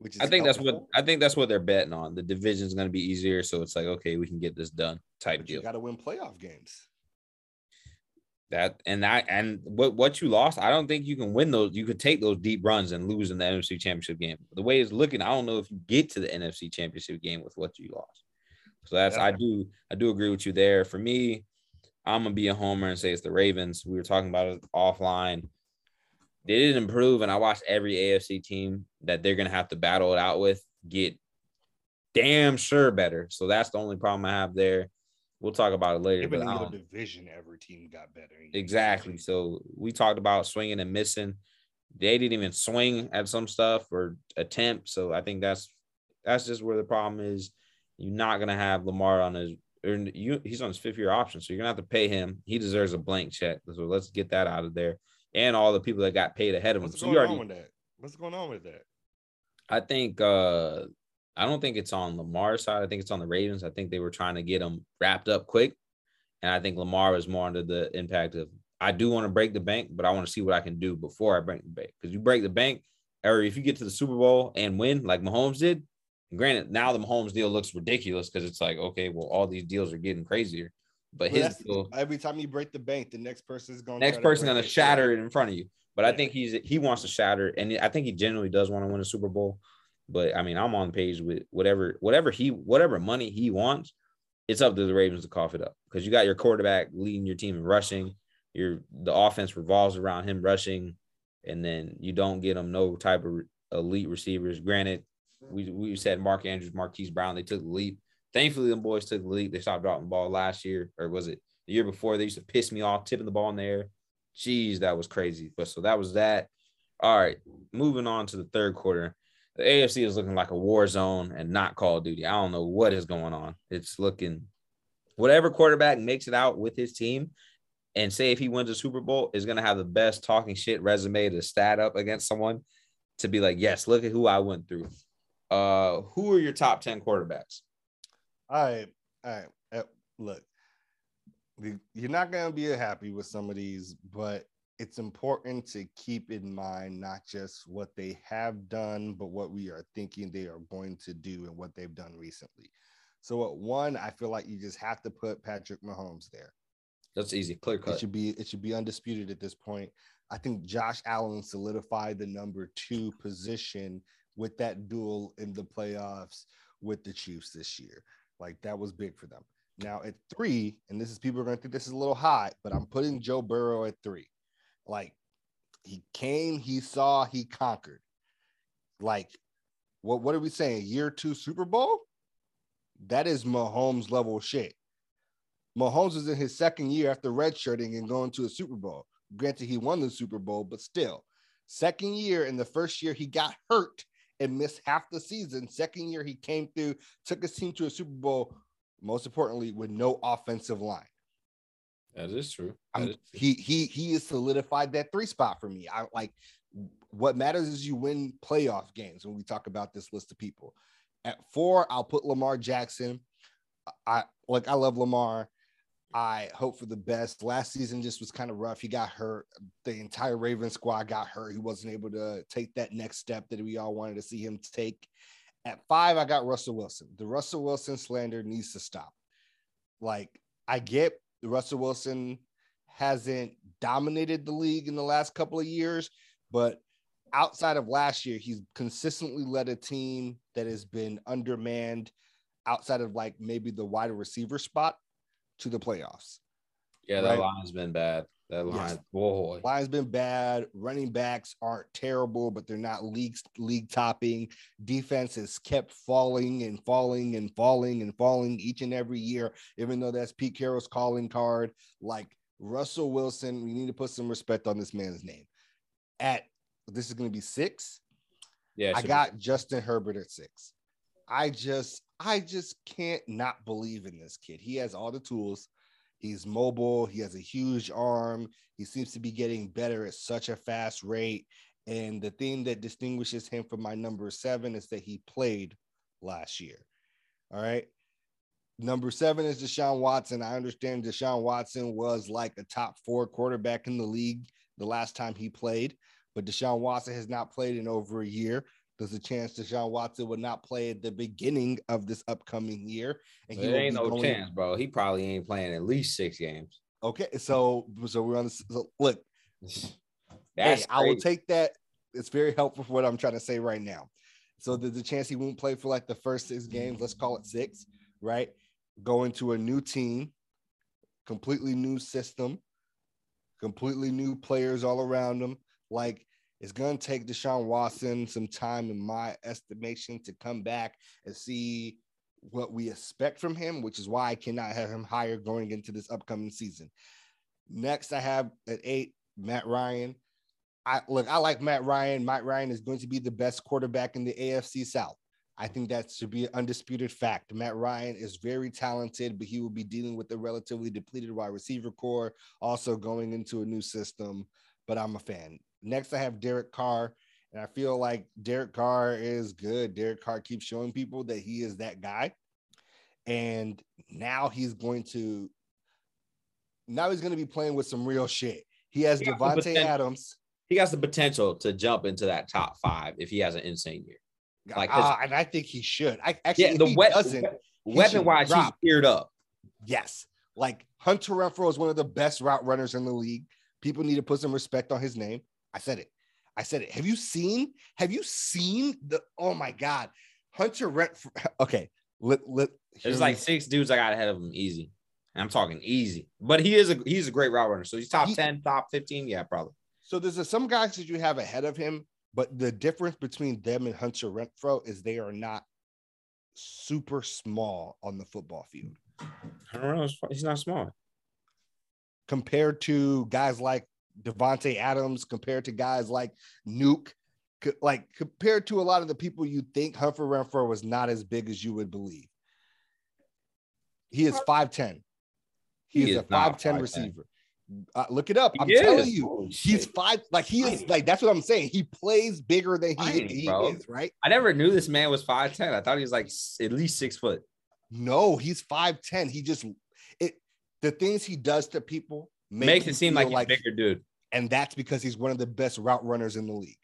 which is I think helpful. That's what I think that's what they're betting on. The division is going to be easier, so it's like, okay, we can get this done type but deal. You got to win playoff games. That and I and what what you lost, I don't think you can win those. You could take those deep runs and lose in the N F C Championship game. The way it's looking, I don't know if you get to the N F C Championship game with what you lost. So that's yeah. I do I do agree with you there. For me, I'm gonna be a homer and say it's the Ravens. We were talking about it offline. They didn't improve, and I watched every A F C team that they're going to have to battle it out with get damn sure better. So that's the only problem I have there. We'll talk about it later. But in the division, every team got better. Exactly. So we talked about swinging and missing. They didn't even swing at some stuff or attempt. So I think that's that's just where the problem is. You're not going to have Lamar on his or you, he's on his fifth-year option, so you're going to have to pay him. He deserves a blank check. So let's get that out of there. And all the people that got paid ahead of him. What's going so already, on with that? What's going on with that? I think uh, I don't think it's on Lamar's side. I think it's on the Ravens. I think they were trying to get him wrapped up quick, and I think Lamar was more under the impact of I do want to break the bank, but I want to see what I can do before I break the bank. Because you break the bank, or if you get to the Super Bowl and win like Mahomes did, granted now the Mahomes deal looks ridiculous because it's like okay, well all these deals are getting crazier. But well, his deal, every time you break the bank, the next person is going next to person gonna shatter it in front of you. But yeah. I think he's he wants to shatter, and I think he genuinely does want to win a Super Bowl. But I mean, I'm on page with whatever whatever he whatever money he wants. It's up to the Ravens to cough it up because you got your quarterback leading your team in rushing. Your the offense revolves around him rushing, and then you don't get him no type of elite receivers. Granted, we we said Mark Andrews, Marquise Brown, they took the leap. Thankfully, the boys took the lead. They stopped dropping the ball last year, or was it the year before? They used to piss me off, tipping the ball in the air. Jeez, that was crazy. But so that was that. All right, moving on to the third quarter. The A F C is looking like a war zone and not Call of Duty. I don't know what is going on. It's looking – whatever quarterback makes it out with his team and say if he wins a Super Bowl is going to have the best talking shit resume to stat up against someone to be like, yes, look at who I went through. Uh, who are your top ten quarterbacks? All right, all right. Look, you're not going to be happy with some of these, but it's important to keep in mind not just what they have done, but what we are thinking they are going to do and what they've done recently. So at one, I feel like you just have to put Patrick Mahomes there. That's easy, clear cut. It should be it should be undisputed at this point. I think Josh Allen solidified the number two position with that duel in the playoffs with the Chiefs this year. Like, that was big for them. Now, at three, and this is people are going to think this is a little high, but I'm putting Joe Burrow at three. Like, he came, he saw, he conquered. Like, what, what are we saying? Year two Super Bowl? That is Mahomes level shit. Mahomes is in his second year after redshirting and going to a Super Bowl. Granted, he won the Super Bowl, but still. Second year, and the first year he got hurt and missed half the season. Second year, he came through, took his team to a Super Bowl, most importantly, with no offensive line. That is true. That is true. He he he has solidified that three spot for me. I like what matters is you win playoff games when we talk about this list of people. At four, I'll put Lamar Jackson. I like I love Lamar. I hope for the best. Last season just was kind of rough. He got hurt. The entire Ravens squad got hurt. He wasn't able to take that next step that we all wanted to see him take. At five, I got Russell Wilson. The Russell Wilson slander needs to stop. Like, I get Russell Wilson hasn't dominated the league in the last couple of years, but outside of last year, he's consistently led a team that has been undermanned outside of like maybe the wide receiver spot to the playoffs. Yeah, that right? line's been bad. That line, yes. Whoa. Line's been bad. Running backs aren't terrible, but they're not league, league topping. Defense has kept falling and falling and falling and falling each and every year, even though that's Pete Carroll's calling card. Like, Russell Wilson, we need to put some respect on this man's name. At this is going to be six. Yeah, I got be. Justin Herbert at six. I just, I just can't not believe in this kid. He has all the tools. He's mobile. He has a huge arm. He seems to be getting better at such a fast rate. And the thing that distinguishes him from my number seven is that he played last year. All right. Number seven is Deshaun Watson. I understand Deshaun Watson was like a top four quarterback in the league the last time he played, but Deshaun Watson has not played in over a year. There's a chance Deshaun Watson would not play at the beginning of this upcoming year. And he there ain't no going... chance, bro. He probably ain't playing at least six games. Okay, so so we're on this. So look, That's hey, I will take that. It's very helpful for what I'm trying to say right now. So there's a chance he won't play for like the first six games. Let's call it six, right? Going to a new team, completely new system, completely new players all around him. Like, it's going to take Deshaun Watson some time, in my estimation, to come back and see what we expect from him, which is why I cannot have him higher going into this upcoming season. Next, I have at eight, Matt Ryan. I look, I like Matt Ryan. Matt Ryan is going to be the best quarterback in the A F C South. I think that should be an undisputed fact. Matt Ryan is very talented, but he will be dealing with a relatively depleted wide receiver core, also going into a new system, but I'm a fan. Next, I have Derek Carr, and I feel like Derek Carr is good. Derek Carr keeps showing people that he is that guy, and now he's going to now he's going to be playing with some real shit. He has he Devontae Adams. He got the potential to jump into that top five if he has an insane year. Like, uh, and I think he should. I actually, yeah, the he we- doesn't weapon-wise, he's geared up. Yes, like Hunter Renfrow is one of the best route runners in the league. People need to put some respect on his name. I said it. I said it. Have you seen? Have you seen the? Oh my God, Hunter Renfrow. Okay, let, let, there's like six dudes I got ahead of him easy. And I'm talking easy, but he is a he's a great route runner. So he's top he, ten, top fifteen, yeah, probably. So there's a, some guys that you have ahead of him, but the difference between them and Hunter Renfrow is they are not super small on the football field. I don't know. He's not small. Compared to guys like Devontae Adams, compared to guys like Nuke, like compared to a lot of the people you think, Hunter Renfrow was not as big as you would believe. He is five ten. He, he is, is a five ten receiver. Uh, look it up. He I'm is. telling you, he's five. Like he is. Like that's what I'm saying. He plays bigger than he, he is. Right. I never knew this man was five ten. I thought he was like at least six foot. No, he's five ten. He just it. The things he does to people make makes it seem like he's like, bigger, dude. And that's because he's one of the best route runners in the league.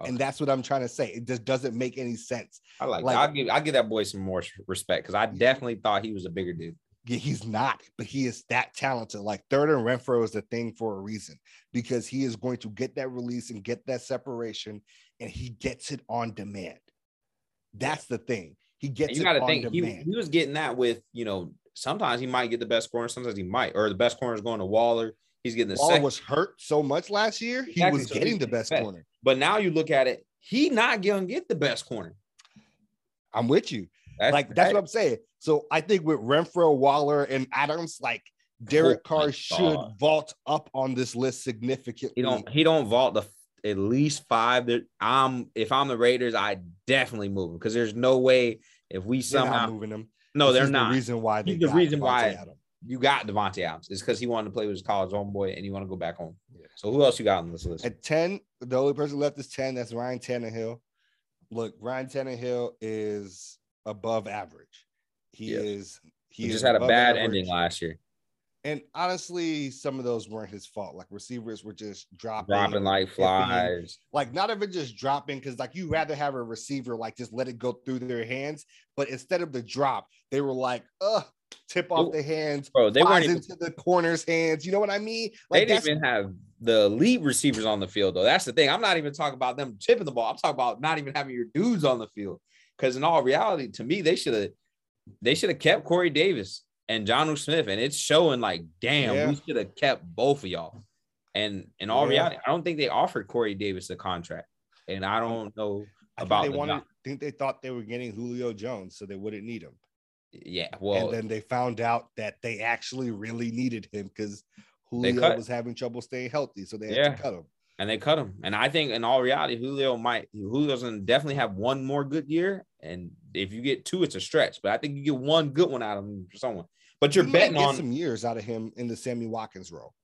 Okay. And that's what I'm trying to say. It just doesn't make any sense. I like, like I'll give I'll give that boy some more respect because I definitely thought he was a bigger dude. Yeah, he's not, but he is that talented. Like third and Renfrow is the thing for a reason because he is going to get that release and get that separation, and he gets it on demand. That's the thing. He gets you it gotta on think, demand. He, he was getting that with, you know, sometimes he might get the best corner, sometimes he might, or the best corner is going to Waller. He's getting the Waller second. was hurt so much last year, he exactly. was so getting the best, best corner. But now you look at it, he not going to get the best corner. I'm with you. That's like, right. that's what I'm saying. So I think with Renfrow, Waller, and Adams, like Derek oh Carr should vault up on this list significantly. He don't, he don't vault the at least five. That I'm, if I'm the Raiders, I definitely move him because there's no way if we somehow not moving him. No, they're not. The reason why they the reason Devontae why Adams. You got Devontae Adams is because he wanted to play with his college homeboy and he wanted to go back home. Yeah. So who else you got on this list? At ten, the only person left is ten. That's Ryan Tannehill. Look, Ryan Tannehill is above average. He yeah. is. He, he just is had a bad average. ending last year. And honestly, some of those weren't his fault. Like receivers were just dropping, dropping like flies. Like not even just dropping, because like you rather have a receiver like just let it go through their hands. But instead of the drop, they were like, "Ugh, tip off Ooh, the hands, bro." They went into the corner's hands. You know what I mean? Like, they didn't even have the elite receivers on the field, though. That's the thing. I'm not even talking about them tipping the ball. I'm talking about not even having your dudes on the field. Because in all reality, to me, they should have they should have kept Corey Davis and Jonnu Smith, and it's showing like, damn, yeah. we should have kept both of y'all. And in all yeah. reality, I don't think they offered Corey Davis a contract, and I don't know I about think they the wanted. I think they thought they were getting Julio Jones, so they wouldn't need him. Yeah, well, and then they found out that they actually really needed him because Julio was having trouble staying healthy, so they had yeah. to cut him. And they cut him. And I think in all reality, Julio might Julio's gonna definitely have one more good year. And if you get two, it's a stretch. But I think you get one good one out of him for someone. But you're you betting might get on some years out of him in the Sammy Watkins role,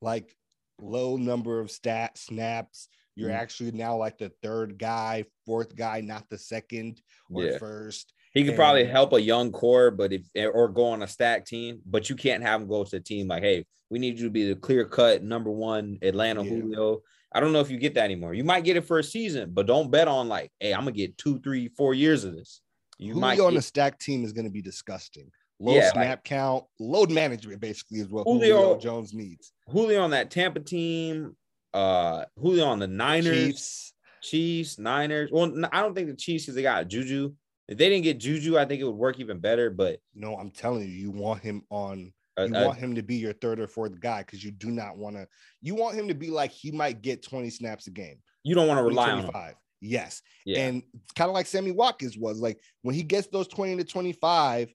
like low number of stat snaps. You're mm-hmm. actually now like the third guy, fourth guy, not the second or yeah. first. He could and, probably help a young core, but if or go on a stack team, but you can't have him go to a team like, hey, we need you to be the clear cut number one Atlanta yeah. Julio. I don't know if you get that anymore. You might get it for a season, but don't bet on like, hey, I'm gonna get two, three, four years of this. You Julio might get... on a stack team is gonna be disgusting. Low yeah, snap like, count, load management basically is what Julio, Julio Jones needs. Julio on that Tampa team, uh, Julio on the Niners, Chiefs, Chiefs, Niners. Well, I don't think the Chiefs because they got Juju. If they didn't get Juju, I think it would work even better. But no, I'm telling you, you want him on. You uh, want him to be your third or fourth guy because you do not want to. You want him to be like he might get twenty snaps a game. You don't want to rely on him. Yes, yeah. And kind of like Sammy Watkins was like when he gets those twenty to twenty-five,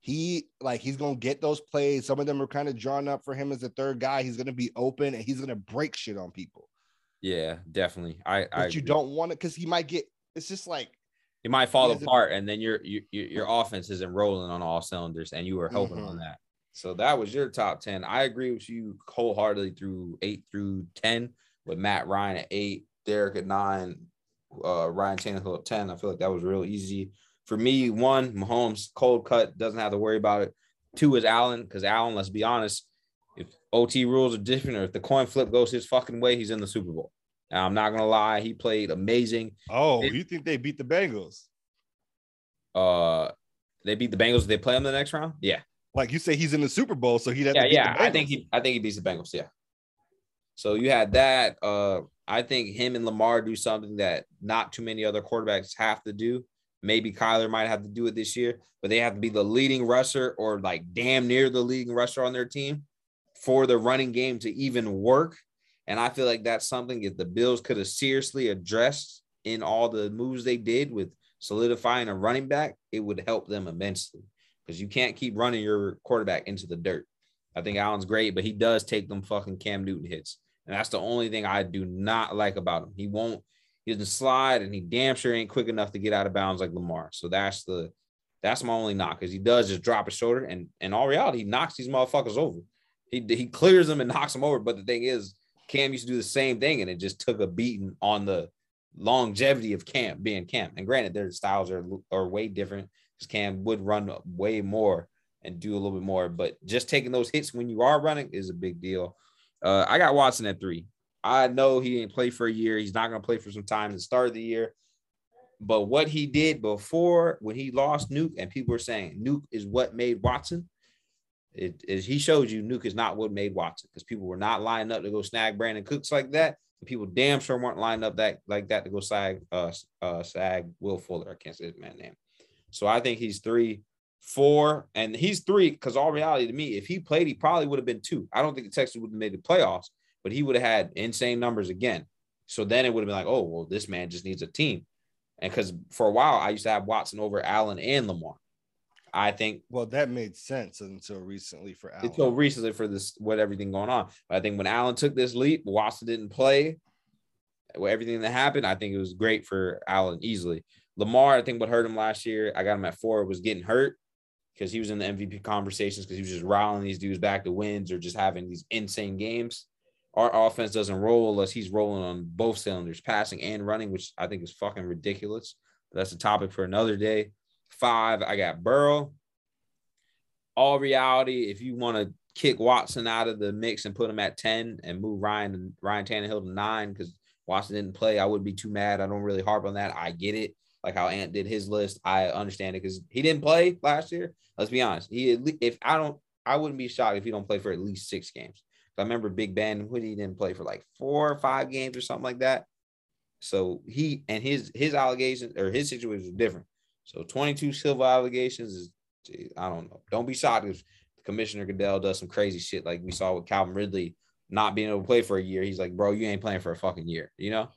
he like he's gonna get those plays. Some of them are kind of drawn up for him as the third guy. He's gonna be open and he's gonna break shit on people. Yeah, definitely. I. But I you agree. Don't want it because he might get. It's just like. It might fall apart, and then your your your offense isn't rolling on all cylinders, and you were hoping mm-hmm. on that. So that was your top ten. I agree with you wholeheartedly through eight through ten with Matt Ryan at eight, Derek at nine, uh, Ryan Tannehill at ten. I feel like that was real easy. For me, one, Mahomes, cold cut, doesn't have to worry about it. Two is Allen, because Allen, let's be honest, if O T rules are different or if the coin flip goes his fucking way, he's in the Super Bowl. And I'm not going to lie, he played amazing. Oh, it, you think they beat the Bengals? Uh, They beat the Bengals. They play them the next round? Yeah. Like you say, he's in the Super Bowl, so he'd have yeah, to beat yeah. the Bengals. I think he, I think he beats the Bengals. Yeah. So you had that. Uh, I think him and Lamar do something that not too many other quarterbacks have to do. Maybe Kyler might have to do it this year, but they have to be the leading rusher or like damn near the leading rusher on their team for the running game to even work. And I feel like that's something that the Bills could have seriously addressed in all the moves they did with solidifying a running back. It would help them immensely. Because you can't keep running your quarterback into the dirt. I think Allen's great, but he does take them fucking Cam Newton hits. And that's the only thing I do not like about him. He won't, he doesn't slide, and he damn sure ain't quick enough to get out of bounds like Lamar. So that's the, that's my only knock, because he does just drop his shoulder. And in all reality, he knocks these motherfuckers over. He, he clears them and knocks them over. But the thing is, Cam used to do the same thing, and it just took a beating on the longevity of Cam being Cam. And granted, their styles are, are way different. Because Cam would run up way more and do a little bit more. But just taking those hits when you are running is a big deal. Uh, I got Watson at three. I know he didn't play for a year. He's not going to play for some time at the start of the year. But what he did before when he lost Nuke, and people were saying Nuke is what made Watson, it is he showed you Nuke is not what made Watson, because people were not lining up to go snag Brandon Cooks like that. And people damn sure weren't lining up that like that to go sag, uh, uh, sag Will Fuller. I can't say his man's name. So I think he's three, four, and he's three because all reality to me, if he played, he probably would have been two. I don't think the Texans would have made the playoffs, but he would have had insane numbers again. So then it would have been like, oh, well, this man just needs a team. And because for a while, I used to have Watson over Allen and Lamar. I think. Well, that made sense until recently for Allen. Until recently for this, what everything going on. But I think when Allen took this leap, Watson didn't play. With everything that happened, I think it was great for Allen easily. Lamar, I think what hurt him last year, I got him at four, was getting hurt because he was in the M V P conversations because he was just riling these dudes back to wins or just having these insane games. Our offense doesn't roll unless he's rolling on both cylinders, passing and running, which I think is fucking ridiculous. But that's a topic for another day. Five, I got Burrow. All reality, if you want to kick Watson out of the mix and put him at ten and move Ryan Ryan Tannehill to nine because Watson didn't play, I wouldn't be too mad. I don't really harp on that. I get it. Like how Ant did his list, I understand it because he didn't play last year. Let's be honest. He if I don't, I wouldn't be shocked if he don't play for at least six games. I remember Big Ben, what he didn't play for like four or five games or something like that. So he and his his allegations or his situation is different. So twenty-two civil allegations is, geez, I don't know. Don't be shocked if Commissioner Goodell does some crazy shit like we saw with Calvin Ridley not being able to play for a year. He's like, bro, you ain't playing for a fucking year, you know?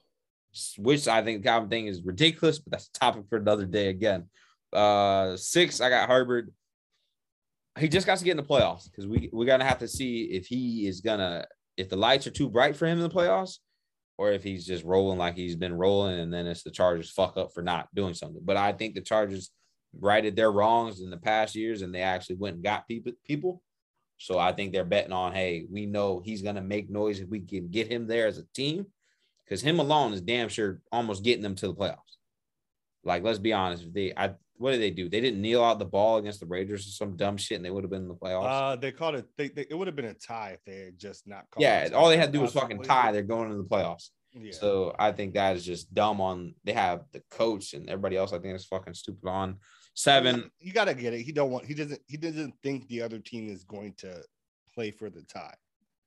Which I think the Calvin thing is ridiculous, but that's a topic for another day again. Uh, six, I got Herbert. He just got to get in the playoffs because we, we're going to have to see if he is going to – if the lights are too bright for him in the playoffs or if he's just rolling like he's been rolling and then it's the Chargers fuck up for not doing something. But I think the Chargers righted their wrongs in the past years and they actually went and got people. So I think they're betting on, hey, we know he's going to make noise if we can get him there as a team because him alone is damn sure almost getting them to the playoffs. Like, let's be honest. They, I, what did they do? They didn't kneel out the ball against the Raiders or some dumb shit, and they would have been in the playoffs. Uh, they called it. They, they, it would have been a tie if they had just not called yeah, it. Yeah, all they had to do was fucking tie. They're going into the playoffs. Yeah. So I think that is just dumb on – they have the coach and everybody else. I think it's fucking stupid on. Seven. You got to get it. He don't want – he doesn't He doesn't think the other team is going to play for the tie.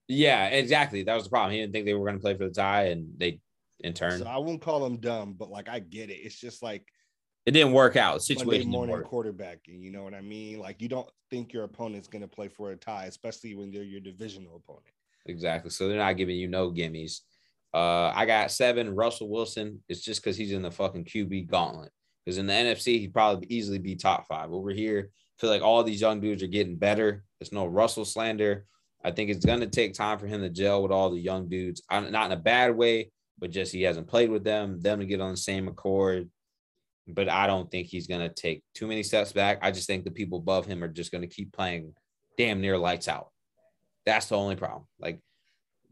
Yeah, exactly. That was the problem. He didn't think they were going to play for the tie, and they in turn. So I won't call them dumb, but, like, I get it. It's just like – it didn't work out. Situation morning quarterbacking, you know what I mean? Like, you don't think your opponent's going to play for a tie, especially when they're your divisional opponent. Exactly. So they're not giving you no gimmies. Uh, I got seven, Russell Wilson. It's just because he's in the fucking Q B gauntlet. Because in the N F C, he'd probably easily be top five. Over here, I feel like all these young dudes are getting better. There's no Russell slander. I think it's going to take time for him to gel with all the young dudes. I'm, not in a bad way, but just he hasn't played with them, them to get on the same accord. But I don't think he's going to take too many steps back. I just think the people above him are just going to keep playing damn near lights out. That's the only problem. Like,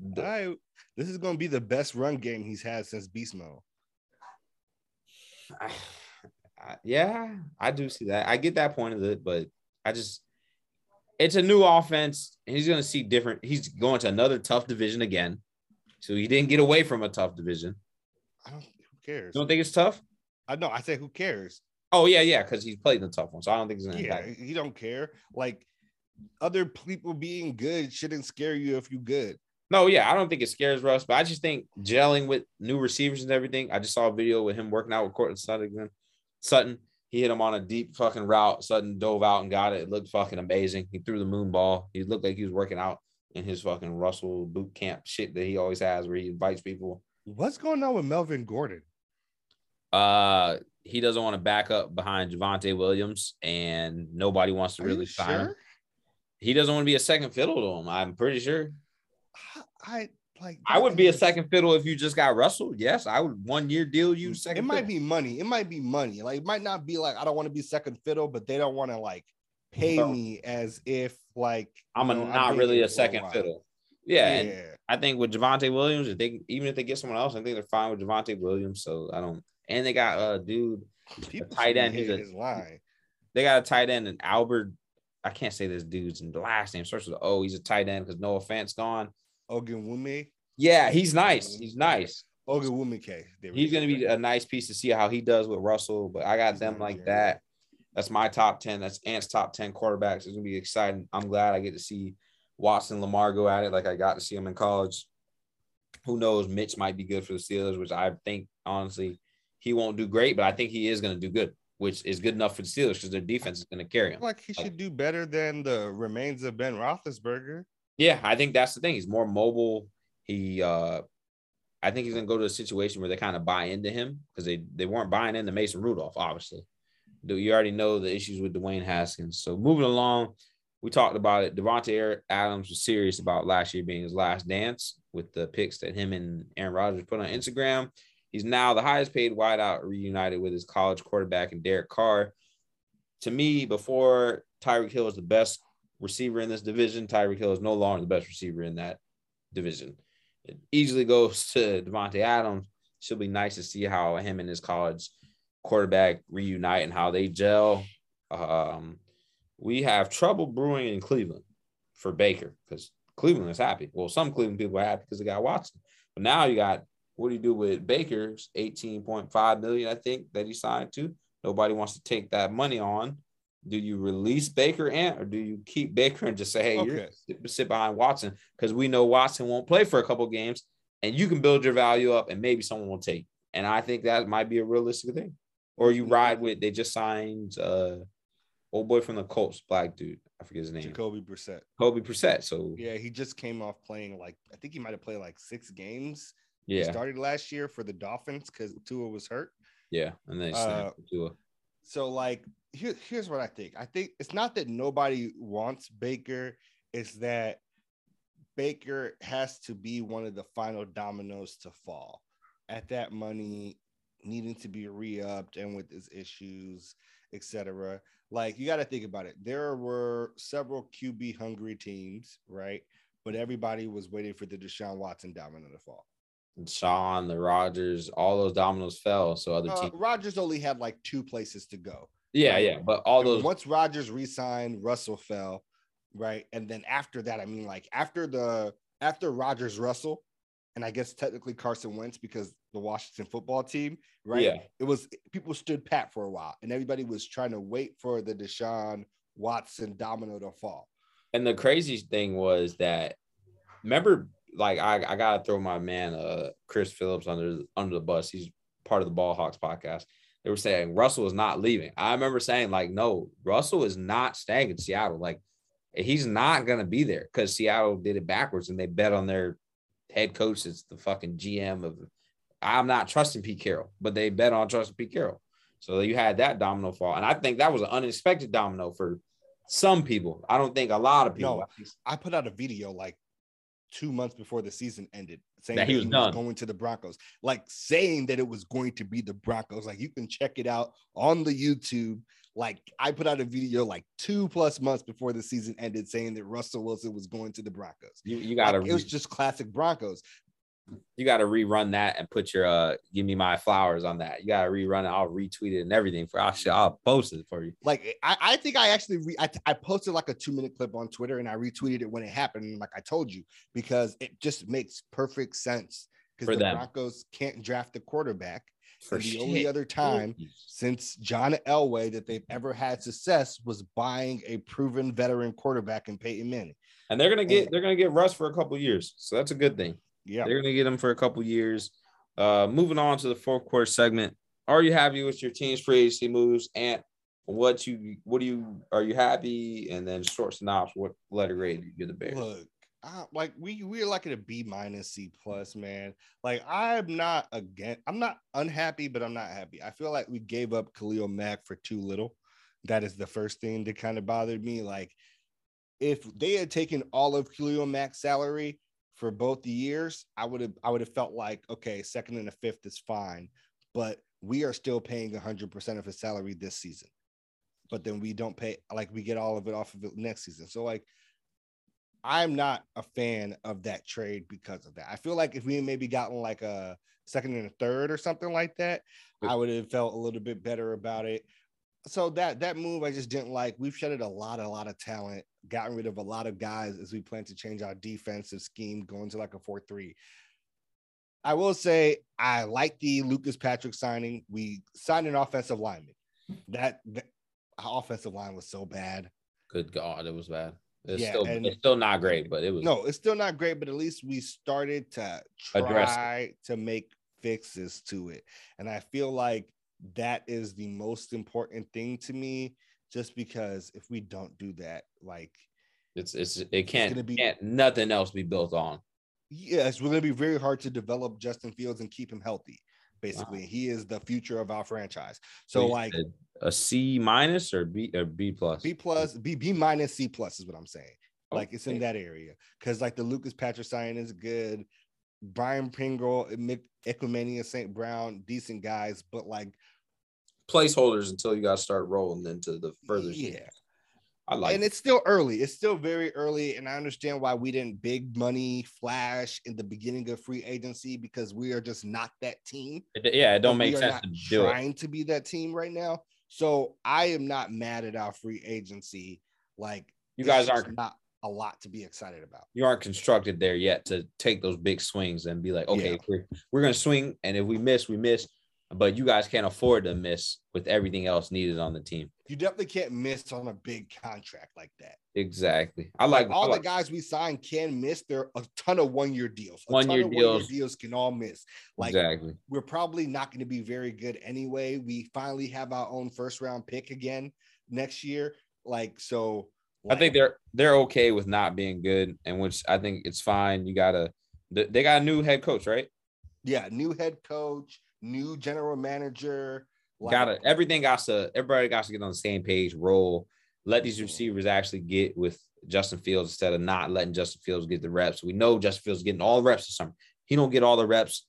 the, I, this is going to be the best run game he's had since Beast Mode. I, I, yeah, I do see that. I get that point of it, but I just – it's a new offense, and he's going to see different – he's going to another tough division again. So he didn't get away from a tough division. I don't – who cares? You don't think it's tough? I know. I say, who cares? Oh, yeah, yeah, because he's played the tough one, so I don't think he's going to Yeah, impact. He don't care. Like, other people being good shouldn't scare you if you good. No, yeah, I don't think it scares Russ, but I just think gelling with new receivers and everything. I just saw a video with him working out with Cortland Sutton. Sutton, he hit him on a deep fucking route. Sutton dove out and got it. It looked fucking amazing. He threw the moon ball. He looked like he was working out in his fucking Russell boot camp shit that he always has where he invites people. What's going on with Melvin Gordon? Uh, he doesn't want to back up behind Javonte Williams, and nobody wants to really sign him. He doesn't want to be a second fiddle to him. I'm pretty sure. I like. I would be a second fiddle if you just got Russell. Yes, I would one year deal you second. It might be money. It might be money. Like, it might not be like I don't want to be second fiddle, but they don't want to like pay me as if like I'm not really a second fiddle. Yeah, yeah. And I think with Javonte Williams, if they even if they get someone else, I think they're fine with Javonte Williams. So I don't. And they got a dude, a tight end. He's a, line. They got a tight end, and Albert. I can't say this dude's last name. Starts with an O. He's a tight end because Noah Fant's gone. Ogunwume. Yeah, he's nice. He's nice. Ogunwume. He's going to be a nice piece to see how he does with Russell, but I got he's them like that. That's my top ten. That's Ant's top ten quarterbacks. It's going to be exciting. I'm glad I get to see Watson Lamar go at it like I got to see him in college. Who knows? Mitch might be good for the Steelers, which I think, honestly, he won't do great, but I think he is going to do good, which is good enough for the Steelers because their defense is going to carry him. Like, he should do better than the remains of Ben Roethlisberger. Yeah, I think that's the thing. He's more mobile. He, uh, I think he's going to go to a situation where they kind of buy into him because they, they weren't buying into Mason Rudolph, obviously. You already know the issues with Dwayne Haskins. So moving along, we talked about it. Devontae Adams was serious about last year being his last dance with the picks that him and Aaron Rodgers put on Instagram. He's now the highest-paid wideout, reunited with his college quarterback and Derek Carr. To me, before Tyreek Hill was the best receiver in this division, Tyreek Hill is no longer the best receiver in that division. It easily goes to Devontae Adams. She'll be nice to see how him and his college quarterback reunite and how they gel. Um, we have trouble brewing in Cleveland. for Baker because Cleveland is happy. Well, some Cleveland people are happy because they got Watson. But now you got, what do you do with Baker's eighteen point five million dollars, I think, that he signed to? Nobody wants to take that money on. Do you release Baker, Ant, or do you keep Baker and just say, hey, okay, you sit behind Watson because we know Watson won't play for a couple of games, and you can build your value up, and maybe someone will take. And I think that might be a realistic thing. Or you ride with, they just signed uh old boy from the Colts, black dude. I forget his name. Jacoby Brissett. Jacoby Brissett. So yeah, he just came off playing like, I think he might have played like six games. Yeah. He started last year for the Dolphins because Tua was hurt. Yeah, and then he snapped uh, for Tua. So like, here, here's what I think. I think it's not that nobody wants Baker. It's that Baker has to be one of the final dominoes to fall. At that money, needing to be re-upped and with his issues, et cetera. Like, you got to think about it. There were several Q B-hungry teams, right? But everybody was waiting for the Deshaun Watson domino to fall. Deshaun, the Rodgers, all those dominoes fell. So other uh, teams. Rodgers only had like two places to go. Yeah, right? yeah. But all and those. Once Rodgers re-signed, Russell fell, right? And then after that, I mean, like after the after Rodgers, Russell, and I guess technically Carson Wentz because the Washington football team, right? Yeah. It was people stood pat for a while, and everybody was trying to wait for the Deshaun Watson domino to fall. And the crazy thing was that, remember, like I, I gotta throw my man uh Chris Phillips under under the bus. He's part of the Ball Hawks podcast. They were saying Russell is not leaving. I remember saying like, no, Russell is not staying in Seattle. Like he's not gonna be there because Seattle did it backwards and they bet on their head coach. It's the fucking G M of. I'm not trusting Pete Carroll, but they bet on trusting Pete Carroll. So you had that domino fall. And I think that was an unexpected domino for some people. I don't think a lot of people. No, I put out a video like two months before the season ended saying that he was, he was going to the Broncos, like saying that it was going to be the Broncos. Like you can check it out on the YouTube. Like I put out a video like two plus months before the season ended saying that Russell Wilson was going to the Broncos. You, you got to. Like, it was just classic Broncos. You got to rerun that and put your uh, give me my flowers on that. You got to rerun it. I'll retweet it and everything for I'll, I'll post it for you. Like I, I think I actually re, I, I posted like a two minute clip on Twitter and I retweeted it when it happened. Like I told you, because it just makes perfect sense because the them. Broncos can't draft the quarterback. For the only other time Jeez. since John Elway that they've ever had success was buying a proven veteran quarterback in Peyton Manning. And they're gonna get and, they're gonna get Russ for a couple of years, so that's a good thing. Yeah, they're going to get them for a couple years. Uh, moving on to the fourth quarter segment. Are you happy with your team's free agency moves? And what you, what do you, are you happy? And then short synopsis, what letter grade do you give the Bears? Look, I, like we we're like at a B minus C plus, man. Like I'm not again, I'm not unhappy, but I'm not happy. I feel like we gave up Khalil Mack for too little. That is the first thing that kind of bothered me. Like if they had taken all of Khalil Mack's salary for both the years, I would have I would have felt like, okay, second and a fifth is fine, but we are still paying one hundred percent of his salary this season. But then we don't pay, like we get all of it off of it next season. So like, I'm not a fan of that trade because of that. I feel like if we maybe gotten like a second and a third or something like that, I would have felt a little bit better about it. So that that move I just didn't like. We've shedded a lot, a lot of talent, gotten rid of a lot of guys as we plan to change our defensive scheme, going to like a four three. I will say I like the Lucas Patrick signing. We signed an offensive lineman. That, that our offensive line was so bad. Good God, it was bad. It's, yeah, still, it's still not great, but it was. No, it's still not great, but at least we started to try to make fixes to it. And I feel like that is the most important thing to me, just because if we don't do that, like it's it's it can't, it's be, can't nothing else be built on. Yeah, it's going to be very hard to develop Justin Fields and keep him healthy. Basically, wow. He is the future of our franchise. So, so like a C minus or B or B plus, B plus, B B minus C plus is what I'm saying. Oh, like it's in that area because like the Lucas Patrick signing is good. Brian Pringle, Equimania Saint Brown, decent guys, but like placeholders until you guys start rolling into the further. Yeah, season. I like, and it. it's still early. It's still very early, and I understand why we didn't big money flash in the beginning of free agency because we are just not that team. It, yeah, it don't make sense. Not to do trying it. to be that team right now, so I am not mad at our free agency. Like you guys aren't not a lot to be excited about. You aren't constructed there yet to take those big swings and be like, okay, yeah. we're, we're going to swing, and if we miss, we miss. But you guys can't afford to miss with everything else needed on the team. You definitely can't miss on a big contract like that. Exactly. I like, like all I like, the guys we signed can miss. There are a ton of one-year deals. A one ton year of deals. One-year deals can all miss. Like, exactly. We're probably not going to be very good anyway. We finally have our own first-round pick again next year. Like, so like, I think they're they're okay with not being good, and which I think it's fine. You gotta. They got a new head coach, right? Yeah, new head coach. New general manager. Like, gotta everything got to everybody got to get on the same page, roll. Let these receivers actually get with Justin Fields instead of not letting Justin Fields get the reps. We know Justin Fields getting all the reps this summer. He don't get all the reps.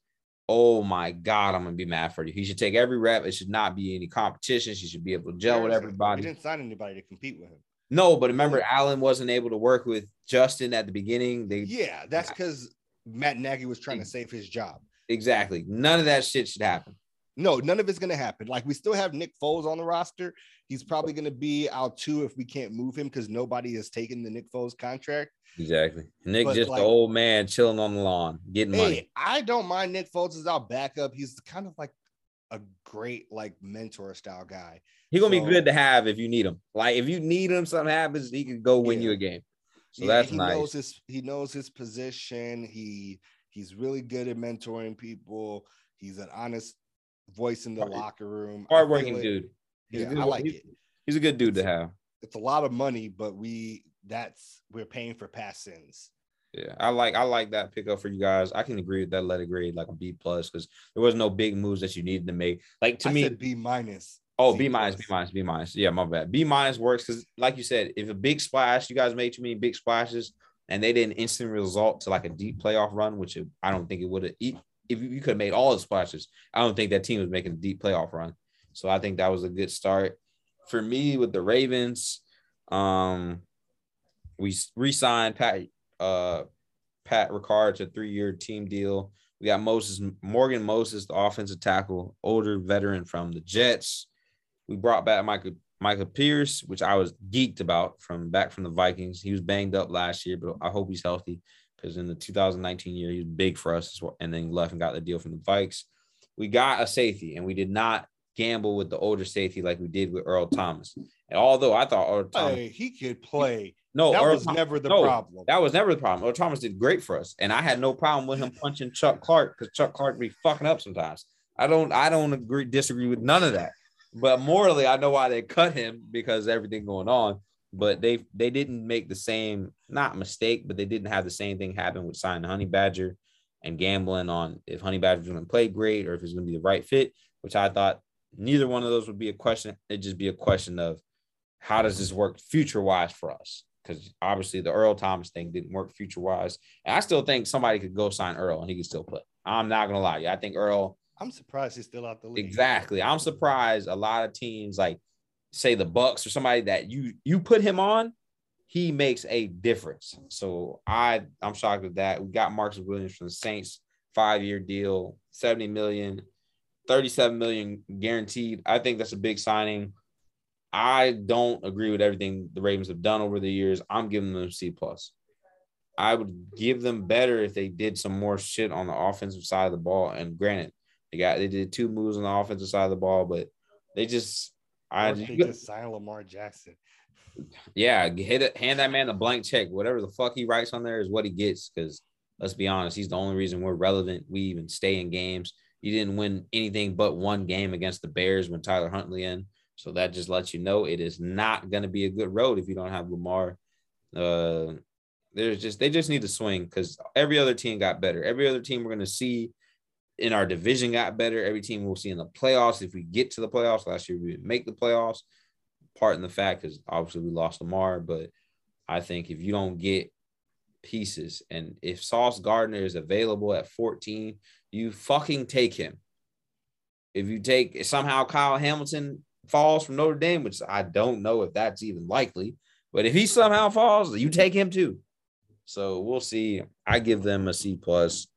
Oh my God, I'm gonna be mad for you. He should take every rep. It should not be any competition. He should be able to gel with everybody. He didn't sign anybody to compete with him. No, but remember, Allen wasn't able to work with Justin at the beginning. They yeah, that's because Matt Nagy was trying to save his job. Exactly. None of that shit should happen. No, none of it's going to happen. Like, we still have Nick Foles on the roster. He's probably going to be out too if we can't move him because nobody has taken the Nick Foles contract. Exactly. Nick but just like, the old man chilling on the lawn, getting hey, money. I don't mind Nick Foles as our backup. He's kind of like a great, like, mentor style guy. He's going to so, be good to have if you need him. Like, if you need him, something happens, he can go win yeah. you a game. So yeah, that's he nice. Knows his, he knows his position. He... He's really good at mentoring people. He's an honest voice in the Hard, locker room. Hardworking like, dude. He's yeah, good, I like he's, it. He's a good dude it's, to have. It's a lot of money, but we that's we're paying for past sins. Yeah, I like I like that pickup for you guys. I can agree with that letter grade, like a B plus, because there was no big moves that you needed to make. Like to I me, said B minus. Oh, C B minus, B minus, B minus. Yeah, my bad. B minus works because, like you said, if a big splash, you guys made too many big splashes. And they did an instant result to like a deep playoff run, which it, I don't think it would have. If you could have made all the splashes, I don't think that team was making a deep playoff run. So I think that was a good start for me with the Ravens. Um, we re-signed Pat uh, Pat Ricard to a three-year team deal. We got Moses Morgan Moses, the offensive tackle, older veteran from the Jets. We brought back Michael. Michael Pierce, which I was geeked about from back from the Vikings. He was banged up last year, but I hope he's healthy because in the two thousand nineteen year, he was big for us and then left and got the deal from the Vikes. We got a safety, and we did not gamble with the older safety like we did with Earl Thomas. And although I thought Earl Thomas... Hey, he could play. He, no, that Earl was Tom- never the no, problem. That was never the problem. Earl Thomas did great for us, and I had no problem with him punching Chuck Clark because Chuck Clark be fucking up sometimes. I don't, I don't agree, disagree with none of that. But morally, I know why they cut him because everything going on. But they they didn't make the same, not mistake, but they didn't have the same thing happen with signing Honey Badger and gambling on if Honey Badger's going to play great or if it's going to be the right fit, which I thought neither one of those would be a question. It'd just be a question of how does this work future-wise for us? Because obviously the Earl Thomas thing didn't work future-wise. And I still think somebody could go sign Earl and he could still play. I'm not going to lie to you. I think Earl... I'm surprised he's still out the league. Exactly. I'm surprised a lot of teams, like, say the Bucks or somebody that you you put him on, he makes a difference. So I, I'm shocked with that. We got Marcus Williams from the Saints, five-year deal, seventy million dollars, thirty-seven million dollars guaranteed. I think that's a big signing. I don't agree with everything the Ravens have done over the years. I'm giving them a C plus. I would give them better if they did some more shit on the offensive side of the ball. And granted, They got they did two moves on the offensive side of the ball, but they just I they just signed Lamar Jackson. Yeah, hit it, hand that man a blank check. Whatever the fuck he writes on there is what he gets. Because let's be honest, he's the only reason we're relevant. We even stay in games. You didn't win anything but one game against the Bears when Tyler Huntley in. So that just lets you know it is not going to be a good road if you don't have Lamar. Uh, there's just they just need to swing because every other team got better. Every other team we're going to see. In our division got better. Every team we'll see in the playoffs. If we get to the playoffs, last year we didn't make the playoffs. Part in the fact is obviously we lost Lamar, but I think if you don't get pieces and if Sauce Gardner is available at fourteen, you fucking take him. If you take somehow Kyle Hamilton falls from Notre Dame, which I don't know if that's even likely, but if he somehow falls, you take him too. So we'll see. I give them a C plus.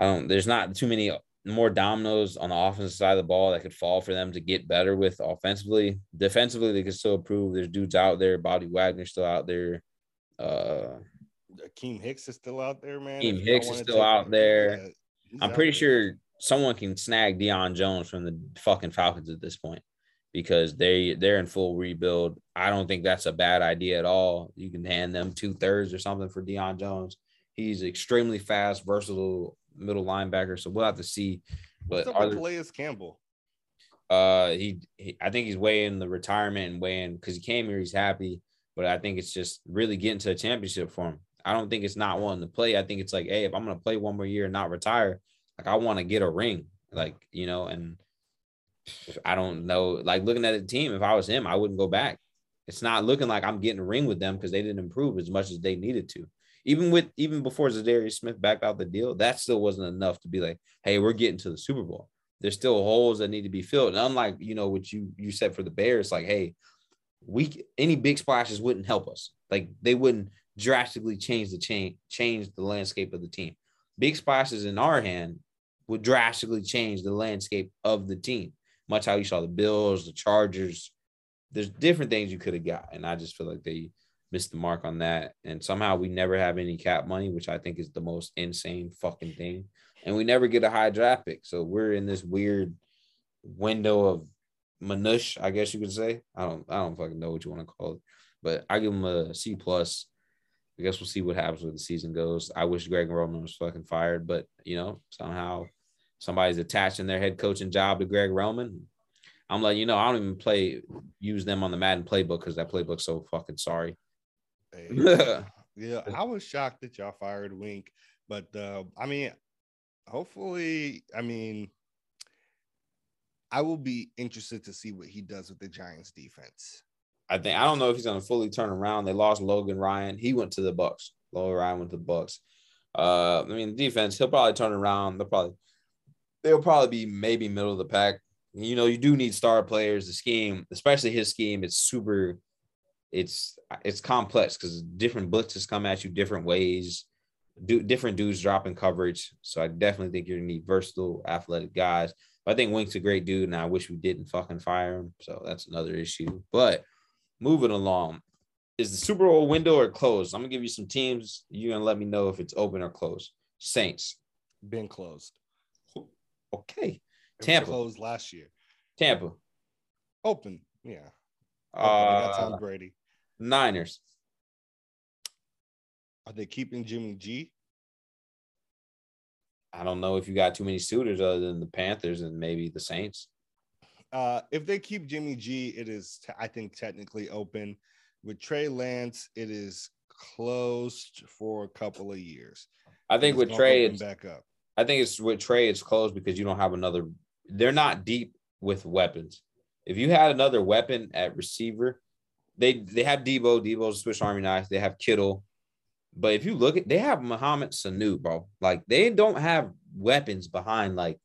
I don't, there's not too many more dominoes on the offensive side of the ball that could fall for them to get better with offensively. Defensively, they could still improve. There's dudes out there. Bobby Wagner's still out there. Uh, Akeem Hicks is still out there, man. Akeem Hicks is still out there. I'm pretty sure someone can snag Deion Jones from the fucking Falcons at this point because they, they're in full rebuild. I don't think that's a bad idea at all. You can hand them two-thirds or something for Deion Jones. He's extremely fast, versatile middle linebacker, so we'll have to see. But what's up with Calais Campbell? Uh, he, he, I think he's weighing the retirement and weighing because he came here, he's happy, but I think it's just really getting to a championship for him. I don't think it's not wanting to play. I think it's like, hey, if I'm going to play one more year and not retire, like I want to get a ring, like, you know, and I don't know, like looking at the team, if I was him, I wouldn't go back. It's not looking like I'm getting a ring with them because they didn't improve as much as they needed to. Even with even before Zadarius Smith backed out the deal, that still wasn't enough to be like, hey, we're getting to the Super Bowl. There's still holes that need to be filled. And unlike, you know, what you you said for the Bears, like, hey, we any big splashes wouldn't help us. Like they wouldn't drastically change the change change the landscape of the team. Big splashes in our hand would drastically change the landscape of the team. Much how you saw the Bills, the Chargers. There's different things you could have got. And I just feel like they missed the mark on that. And somehow we never have any cap money, which I think is the most insane fucking thing. And we never get a high draft pick. So we're in this weird window of minush, I guess you could say. I don't I don't fucking know what you want to call it. But I give them a C plus. I guess we'll see what happens when the season goes. I wish Greg Roman was fucking fired, but you know, somehow somebody's attaching their head coaching job to Greg Roman. I'm like, you know, I don't even play use them on the Madden playbook because that playbook's so fucking sorry. Hey, yeah, I was shocked that y'all fired Wink, but uh, I mean, hopefully, I mean, I will be interested to see what he does with the Giants defense. I think I don't know if he's going to fully turn around. They lost Logan Ryan. He went to the Bucks. Logan Ryan went to the Bucks. Uh, I mean, the defense. He'll probably turn around. They'll probably they'll probably be maybe middle of the pack. You know, you do need star players. The scheme, especially his scheme, it's super. It's it's complex because different blitzes come at you different ways, do different dudes dropping coverage. So I definitely think you're gonna need versatile, athletic guys. But I think Wink's a great dude, and I wish we didn't fucking fire him. So that's another issue. But moving along, is the Super Bowl window or closed? I'm gonna give you some teams. You're gonna let me know if it's open or closed. Saints been closed. Okay. Tampa closed last year. Tampa open. Yeah. Oh, uh, they got Tom Brady. Niners. Are they keeping Jimmy G? I don't know if you got too many suitors other than the Panthers and maybe the Saints. Uh, if they keep Jimmy G, it is, t- I think, technically open. With Trey Lance, it is closed for a couple of years. I think it's with Trey, it's back up. I think it's with Trey, it's closed because you don't have another. They're not deep with weapons. If you had another weapon at receiver, they they have Debo. Debo's a Swiss Army knife. They have Kittle. But if you look at, they have Mohamed Sanu, bro. Like, they don't have weapons behind, like,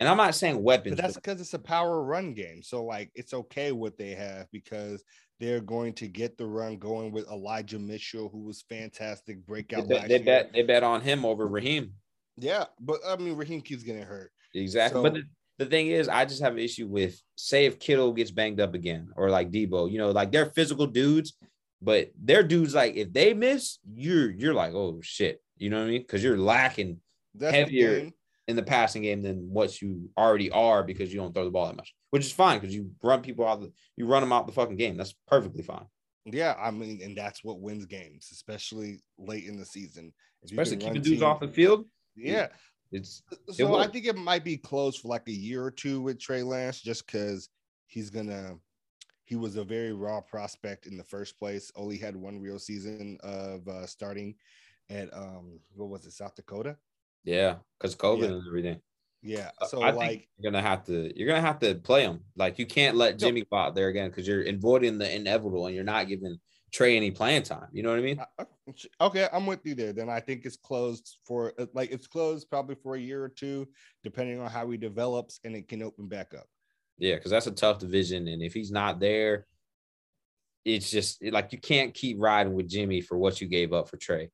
and I'm not saying weapons. But that's because it's a power run game. So, like, it's okay what they have because they're going to get the run going with Elijah Mitchell, who was fantastic breakout they bet, last they year. Bet, they bet on him over Raheem. Yeah, but, I mean, Raheem keeps getting hurt. Exactly. So, but the- The thing is, I just have an issue with, say, if Kittle gets banged up again or like Debo, you know, like they're physical dudes, but they're dudes like if they miss, you're you're like, oh, shit. You know what I mean? Because you're lacking That's heavier the in the passing game than what you already are because you don't throw the ball that much, which is fine because you run people out. The, you run them out the fucking game. That's perfectly fine. Yeah, I mean, and that's what wins games, especially late in the season. If especially keeping dudes teams, off the field. Yeah. It's, so I think it might be close for like a year or two with Trey Lance just because he's gonna he was a very raw prospect in the first place. Only had one real season of uh, starting at um what was it, South Dakota? Yeah, because COVID yeah. and everything. Yeah, so I like think you're gonna have to you're gonna have to play him. Like you can't let Jimmy go out there again because you're avoiding the inevitable and you're not giving Trey any playing time. You know what I mean? Okay, I'm with you there. Then I think it's closed for like it's closed probably for a year or two, depending on how he develops, and it can open back up. Yeah, because that's a tough division, and if he's not there, it's just like you can't keep riding with Jimmy for what you gave up for Trey.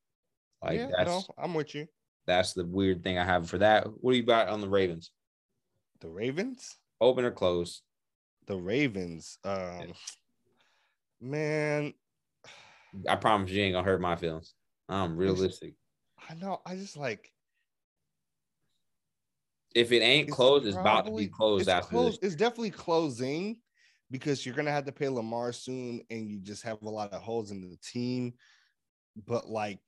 Like yeah, that's no, I'm with you. That's the weird thing I have for that. What do you got on the Ravens? The Ravens? Open or closed? The Ravens. Um, yeah. Man. I promise you ain't gonna hurt my feelings. I'm realistic. I know. I just like. If it ain't closed, it's, it's probably, about to be closed it's after close, this. It's definitely closing because you're going to have to pay Lamar soon and you just have a lot of holes in the team. But, like,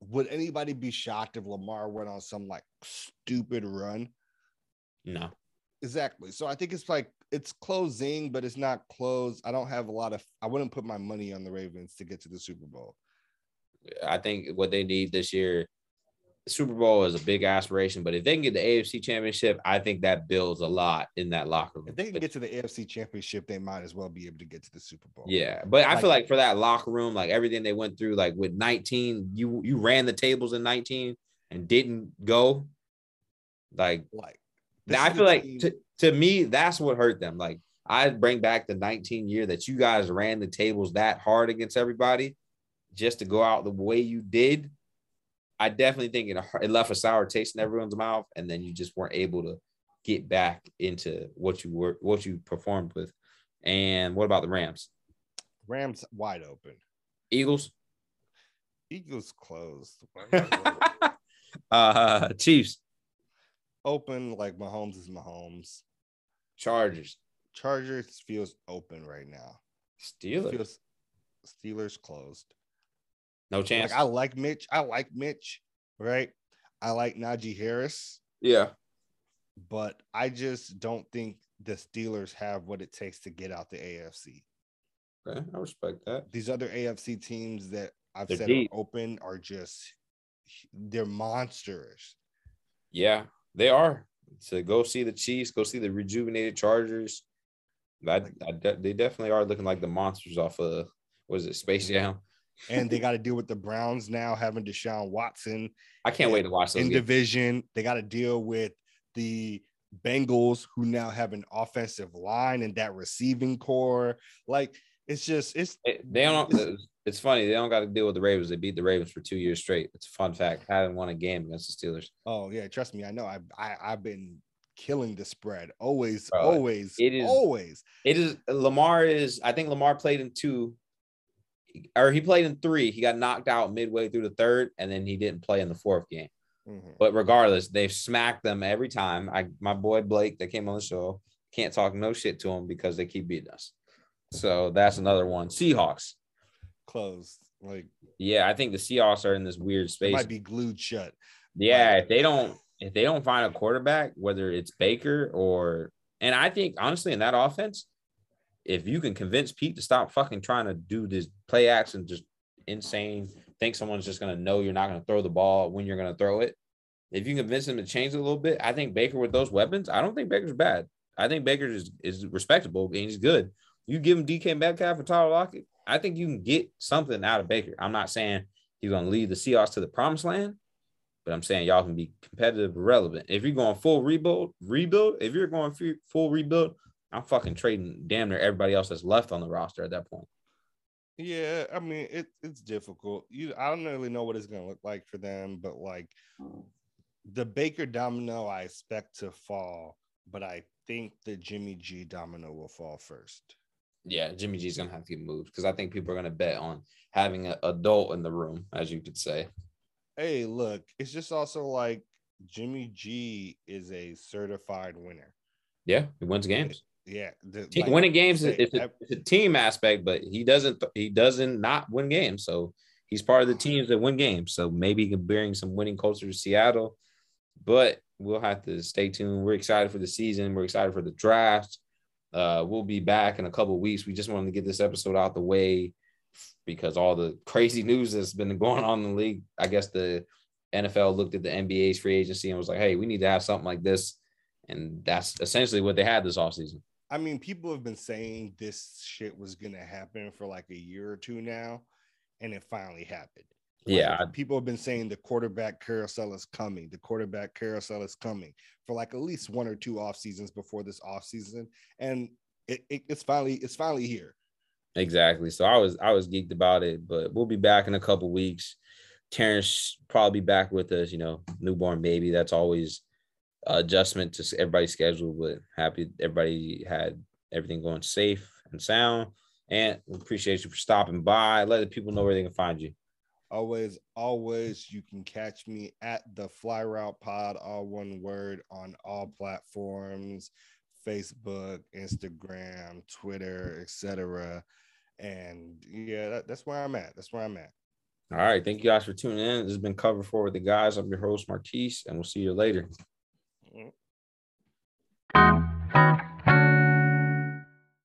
would anybody be shocked if Lamar went on some, like, stupid run? No. Exactly. So I think it's, like, it's closing, but it's not closed. I don't have a lot of – I wouldn't put my money on the Ravens to get to the Super Bowl. I think what they need this year – Super Bowl is a big aspiration, but if they can get the A F C Championship, I think that builds a lot in that locker room. If they can get to the A F C Championship, they might as well be able to get to the Super Bowl. Yeah, but I like, feel like for that locker room, like everything they went through, like with nineteen, you you ran the tables in nineteen and didn't go. Like, like I feel like to, to me, that's what hurt them. Like I bring back the nineteen year that you guys ran the tables that hard against everybody just to go out the way you did. I definitely think it, it left a sour taste in everyone's mouth, and then you just weren't able to get back into what you were, what you performed with. And what about the Rams? Rams wide open. Eagles? Eagles closed. uh, Chiefs? Open, like Mahomes is Mahomes. Chargers? Chargers feels open right now. Steelers? Feels, Steelers closed. No chance. Like, I like Mitch. I like Mitch, right? I like Najee Harris. Yeah. But I just don't think the Steelers have what it takes to get out the A F C. Okay, I respect that. These other A F C teams that I've they're said deep. Are open are just – they're monsters. Yeah, they are. So go see the Chiefs, go see the rejuvenated Chargers. I, I de- they definitely are looking like the monsters off of – what is it, Space Jam? And they got to deal with the Browns now having Deshaun Watson. I can't wait to watch those in games. Division. They got to deal with the Bengals, who now have an offensive line and that receiving core. Like it's just it's it, they don't. It's, it's funny they don't got to deal with the Ravens. They beat the Ravens for two years straight. It's a fun fact. I haven't won a game against the Steelers. Oh yeah, trust me, I know. I, I I've been killing the spread always, Bro, always, it is, always. It is Lamar is. I think Lamar played in two. Or he played in three. He got knocked out midway through the third, and then he didn't play in the fourth game. Mm-hmm. But regardless, they've smacked them every time. I, my boy Blake, that came on the show, can't talk no shit to him because they keep beating us. So that's another one. Seahawks. Closed. Like, yeah, I think the Seahawks are in this weird space. Might be glued shut. Yeah, like, if they don't, if they don't find a quarterback, whether it's Baker or, and I think honestly in that offense. If you can convince Pete to stop fucking trying to do this play action, just insane, think someone's just going to know you're not going to throw the ball when you're going to throw it. If you convince him to change it a little bit, I think Baker with those weapons, I don't think Baker's bad. I think Baker is, is respectable and he's good. You give him D K Metcalf or Tyler Lockett, I think you can get something out of Baker. I'm not saying he's going to lead the Seahawks to the promised land, but I'm saying y'all can be competitive and relevant. If you're going full rebuild, rebuild, if you're going full rebuild, I'm fucking trading damn near everybody else that's left on the roster at that point. Yeah, I mean, it, it's difficult. You, I don't really know what it's going to look like for them, but, like, the Baker domino I expect to fall, but I think the Jimmy G domino will fall first. Yeah, Jimmy G's going to have to get moved because I think people are going to bet on having an adult in the room, as you could say. Hey, look, it's just also like Jimmy G is a certified winner. Yeah, he wins games. Yeah, the, like, winning games is it's a, it's a team aspect, but he doesn't he doesn't not win games. So he's part of the teams that win games. So maybe he can bring some winning culture to Seattle. But we'll have to stay tuned. We're excited for the season. We're excited for the draft. Uh, we'll be back in a couple of weeks. We just wanted to get this episode out the way because all the crazy news that's been going on in the league. I guess the N F L looked at the N B A's free agency and was like, "Hey, we need to have something like this," and that's essentially what they had this offseason. I mean, people have been saying this shit was going to happen for like a year or two now, and it finally happened. Like, yeah. People have been saying the quarterback carousel is coming. The quarterback carousel is coming for like at least one or two off seasons before this off season. And it, it, it's finally, it's finally here. Exactly. So I was, I was geeked about it, but we'll be back in a couple weeks. Terrence probably back with us, you know, newborn baby. That's always Uh, adjustment to everybody's schedule, but happy everybody had everything going safe and sound. Ant, we appreciate you for stopping by. Let the people know where they can find you. Always, always, you can catch me at the Fly Route Pod, all one word, on all platforms, Facebook, Instagram, Twitter, et cetera. And yeah, that, that's where I'm at. That's where I'm at. All right. Thank you guys for tuning in. This has been Cover Four with the guys. I'm your host, Marquise, and we'll see you later.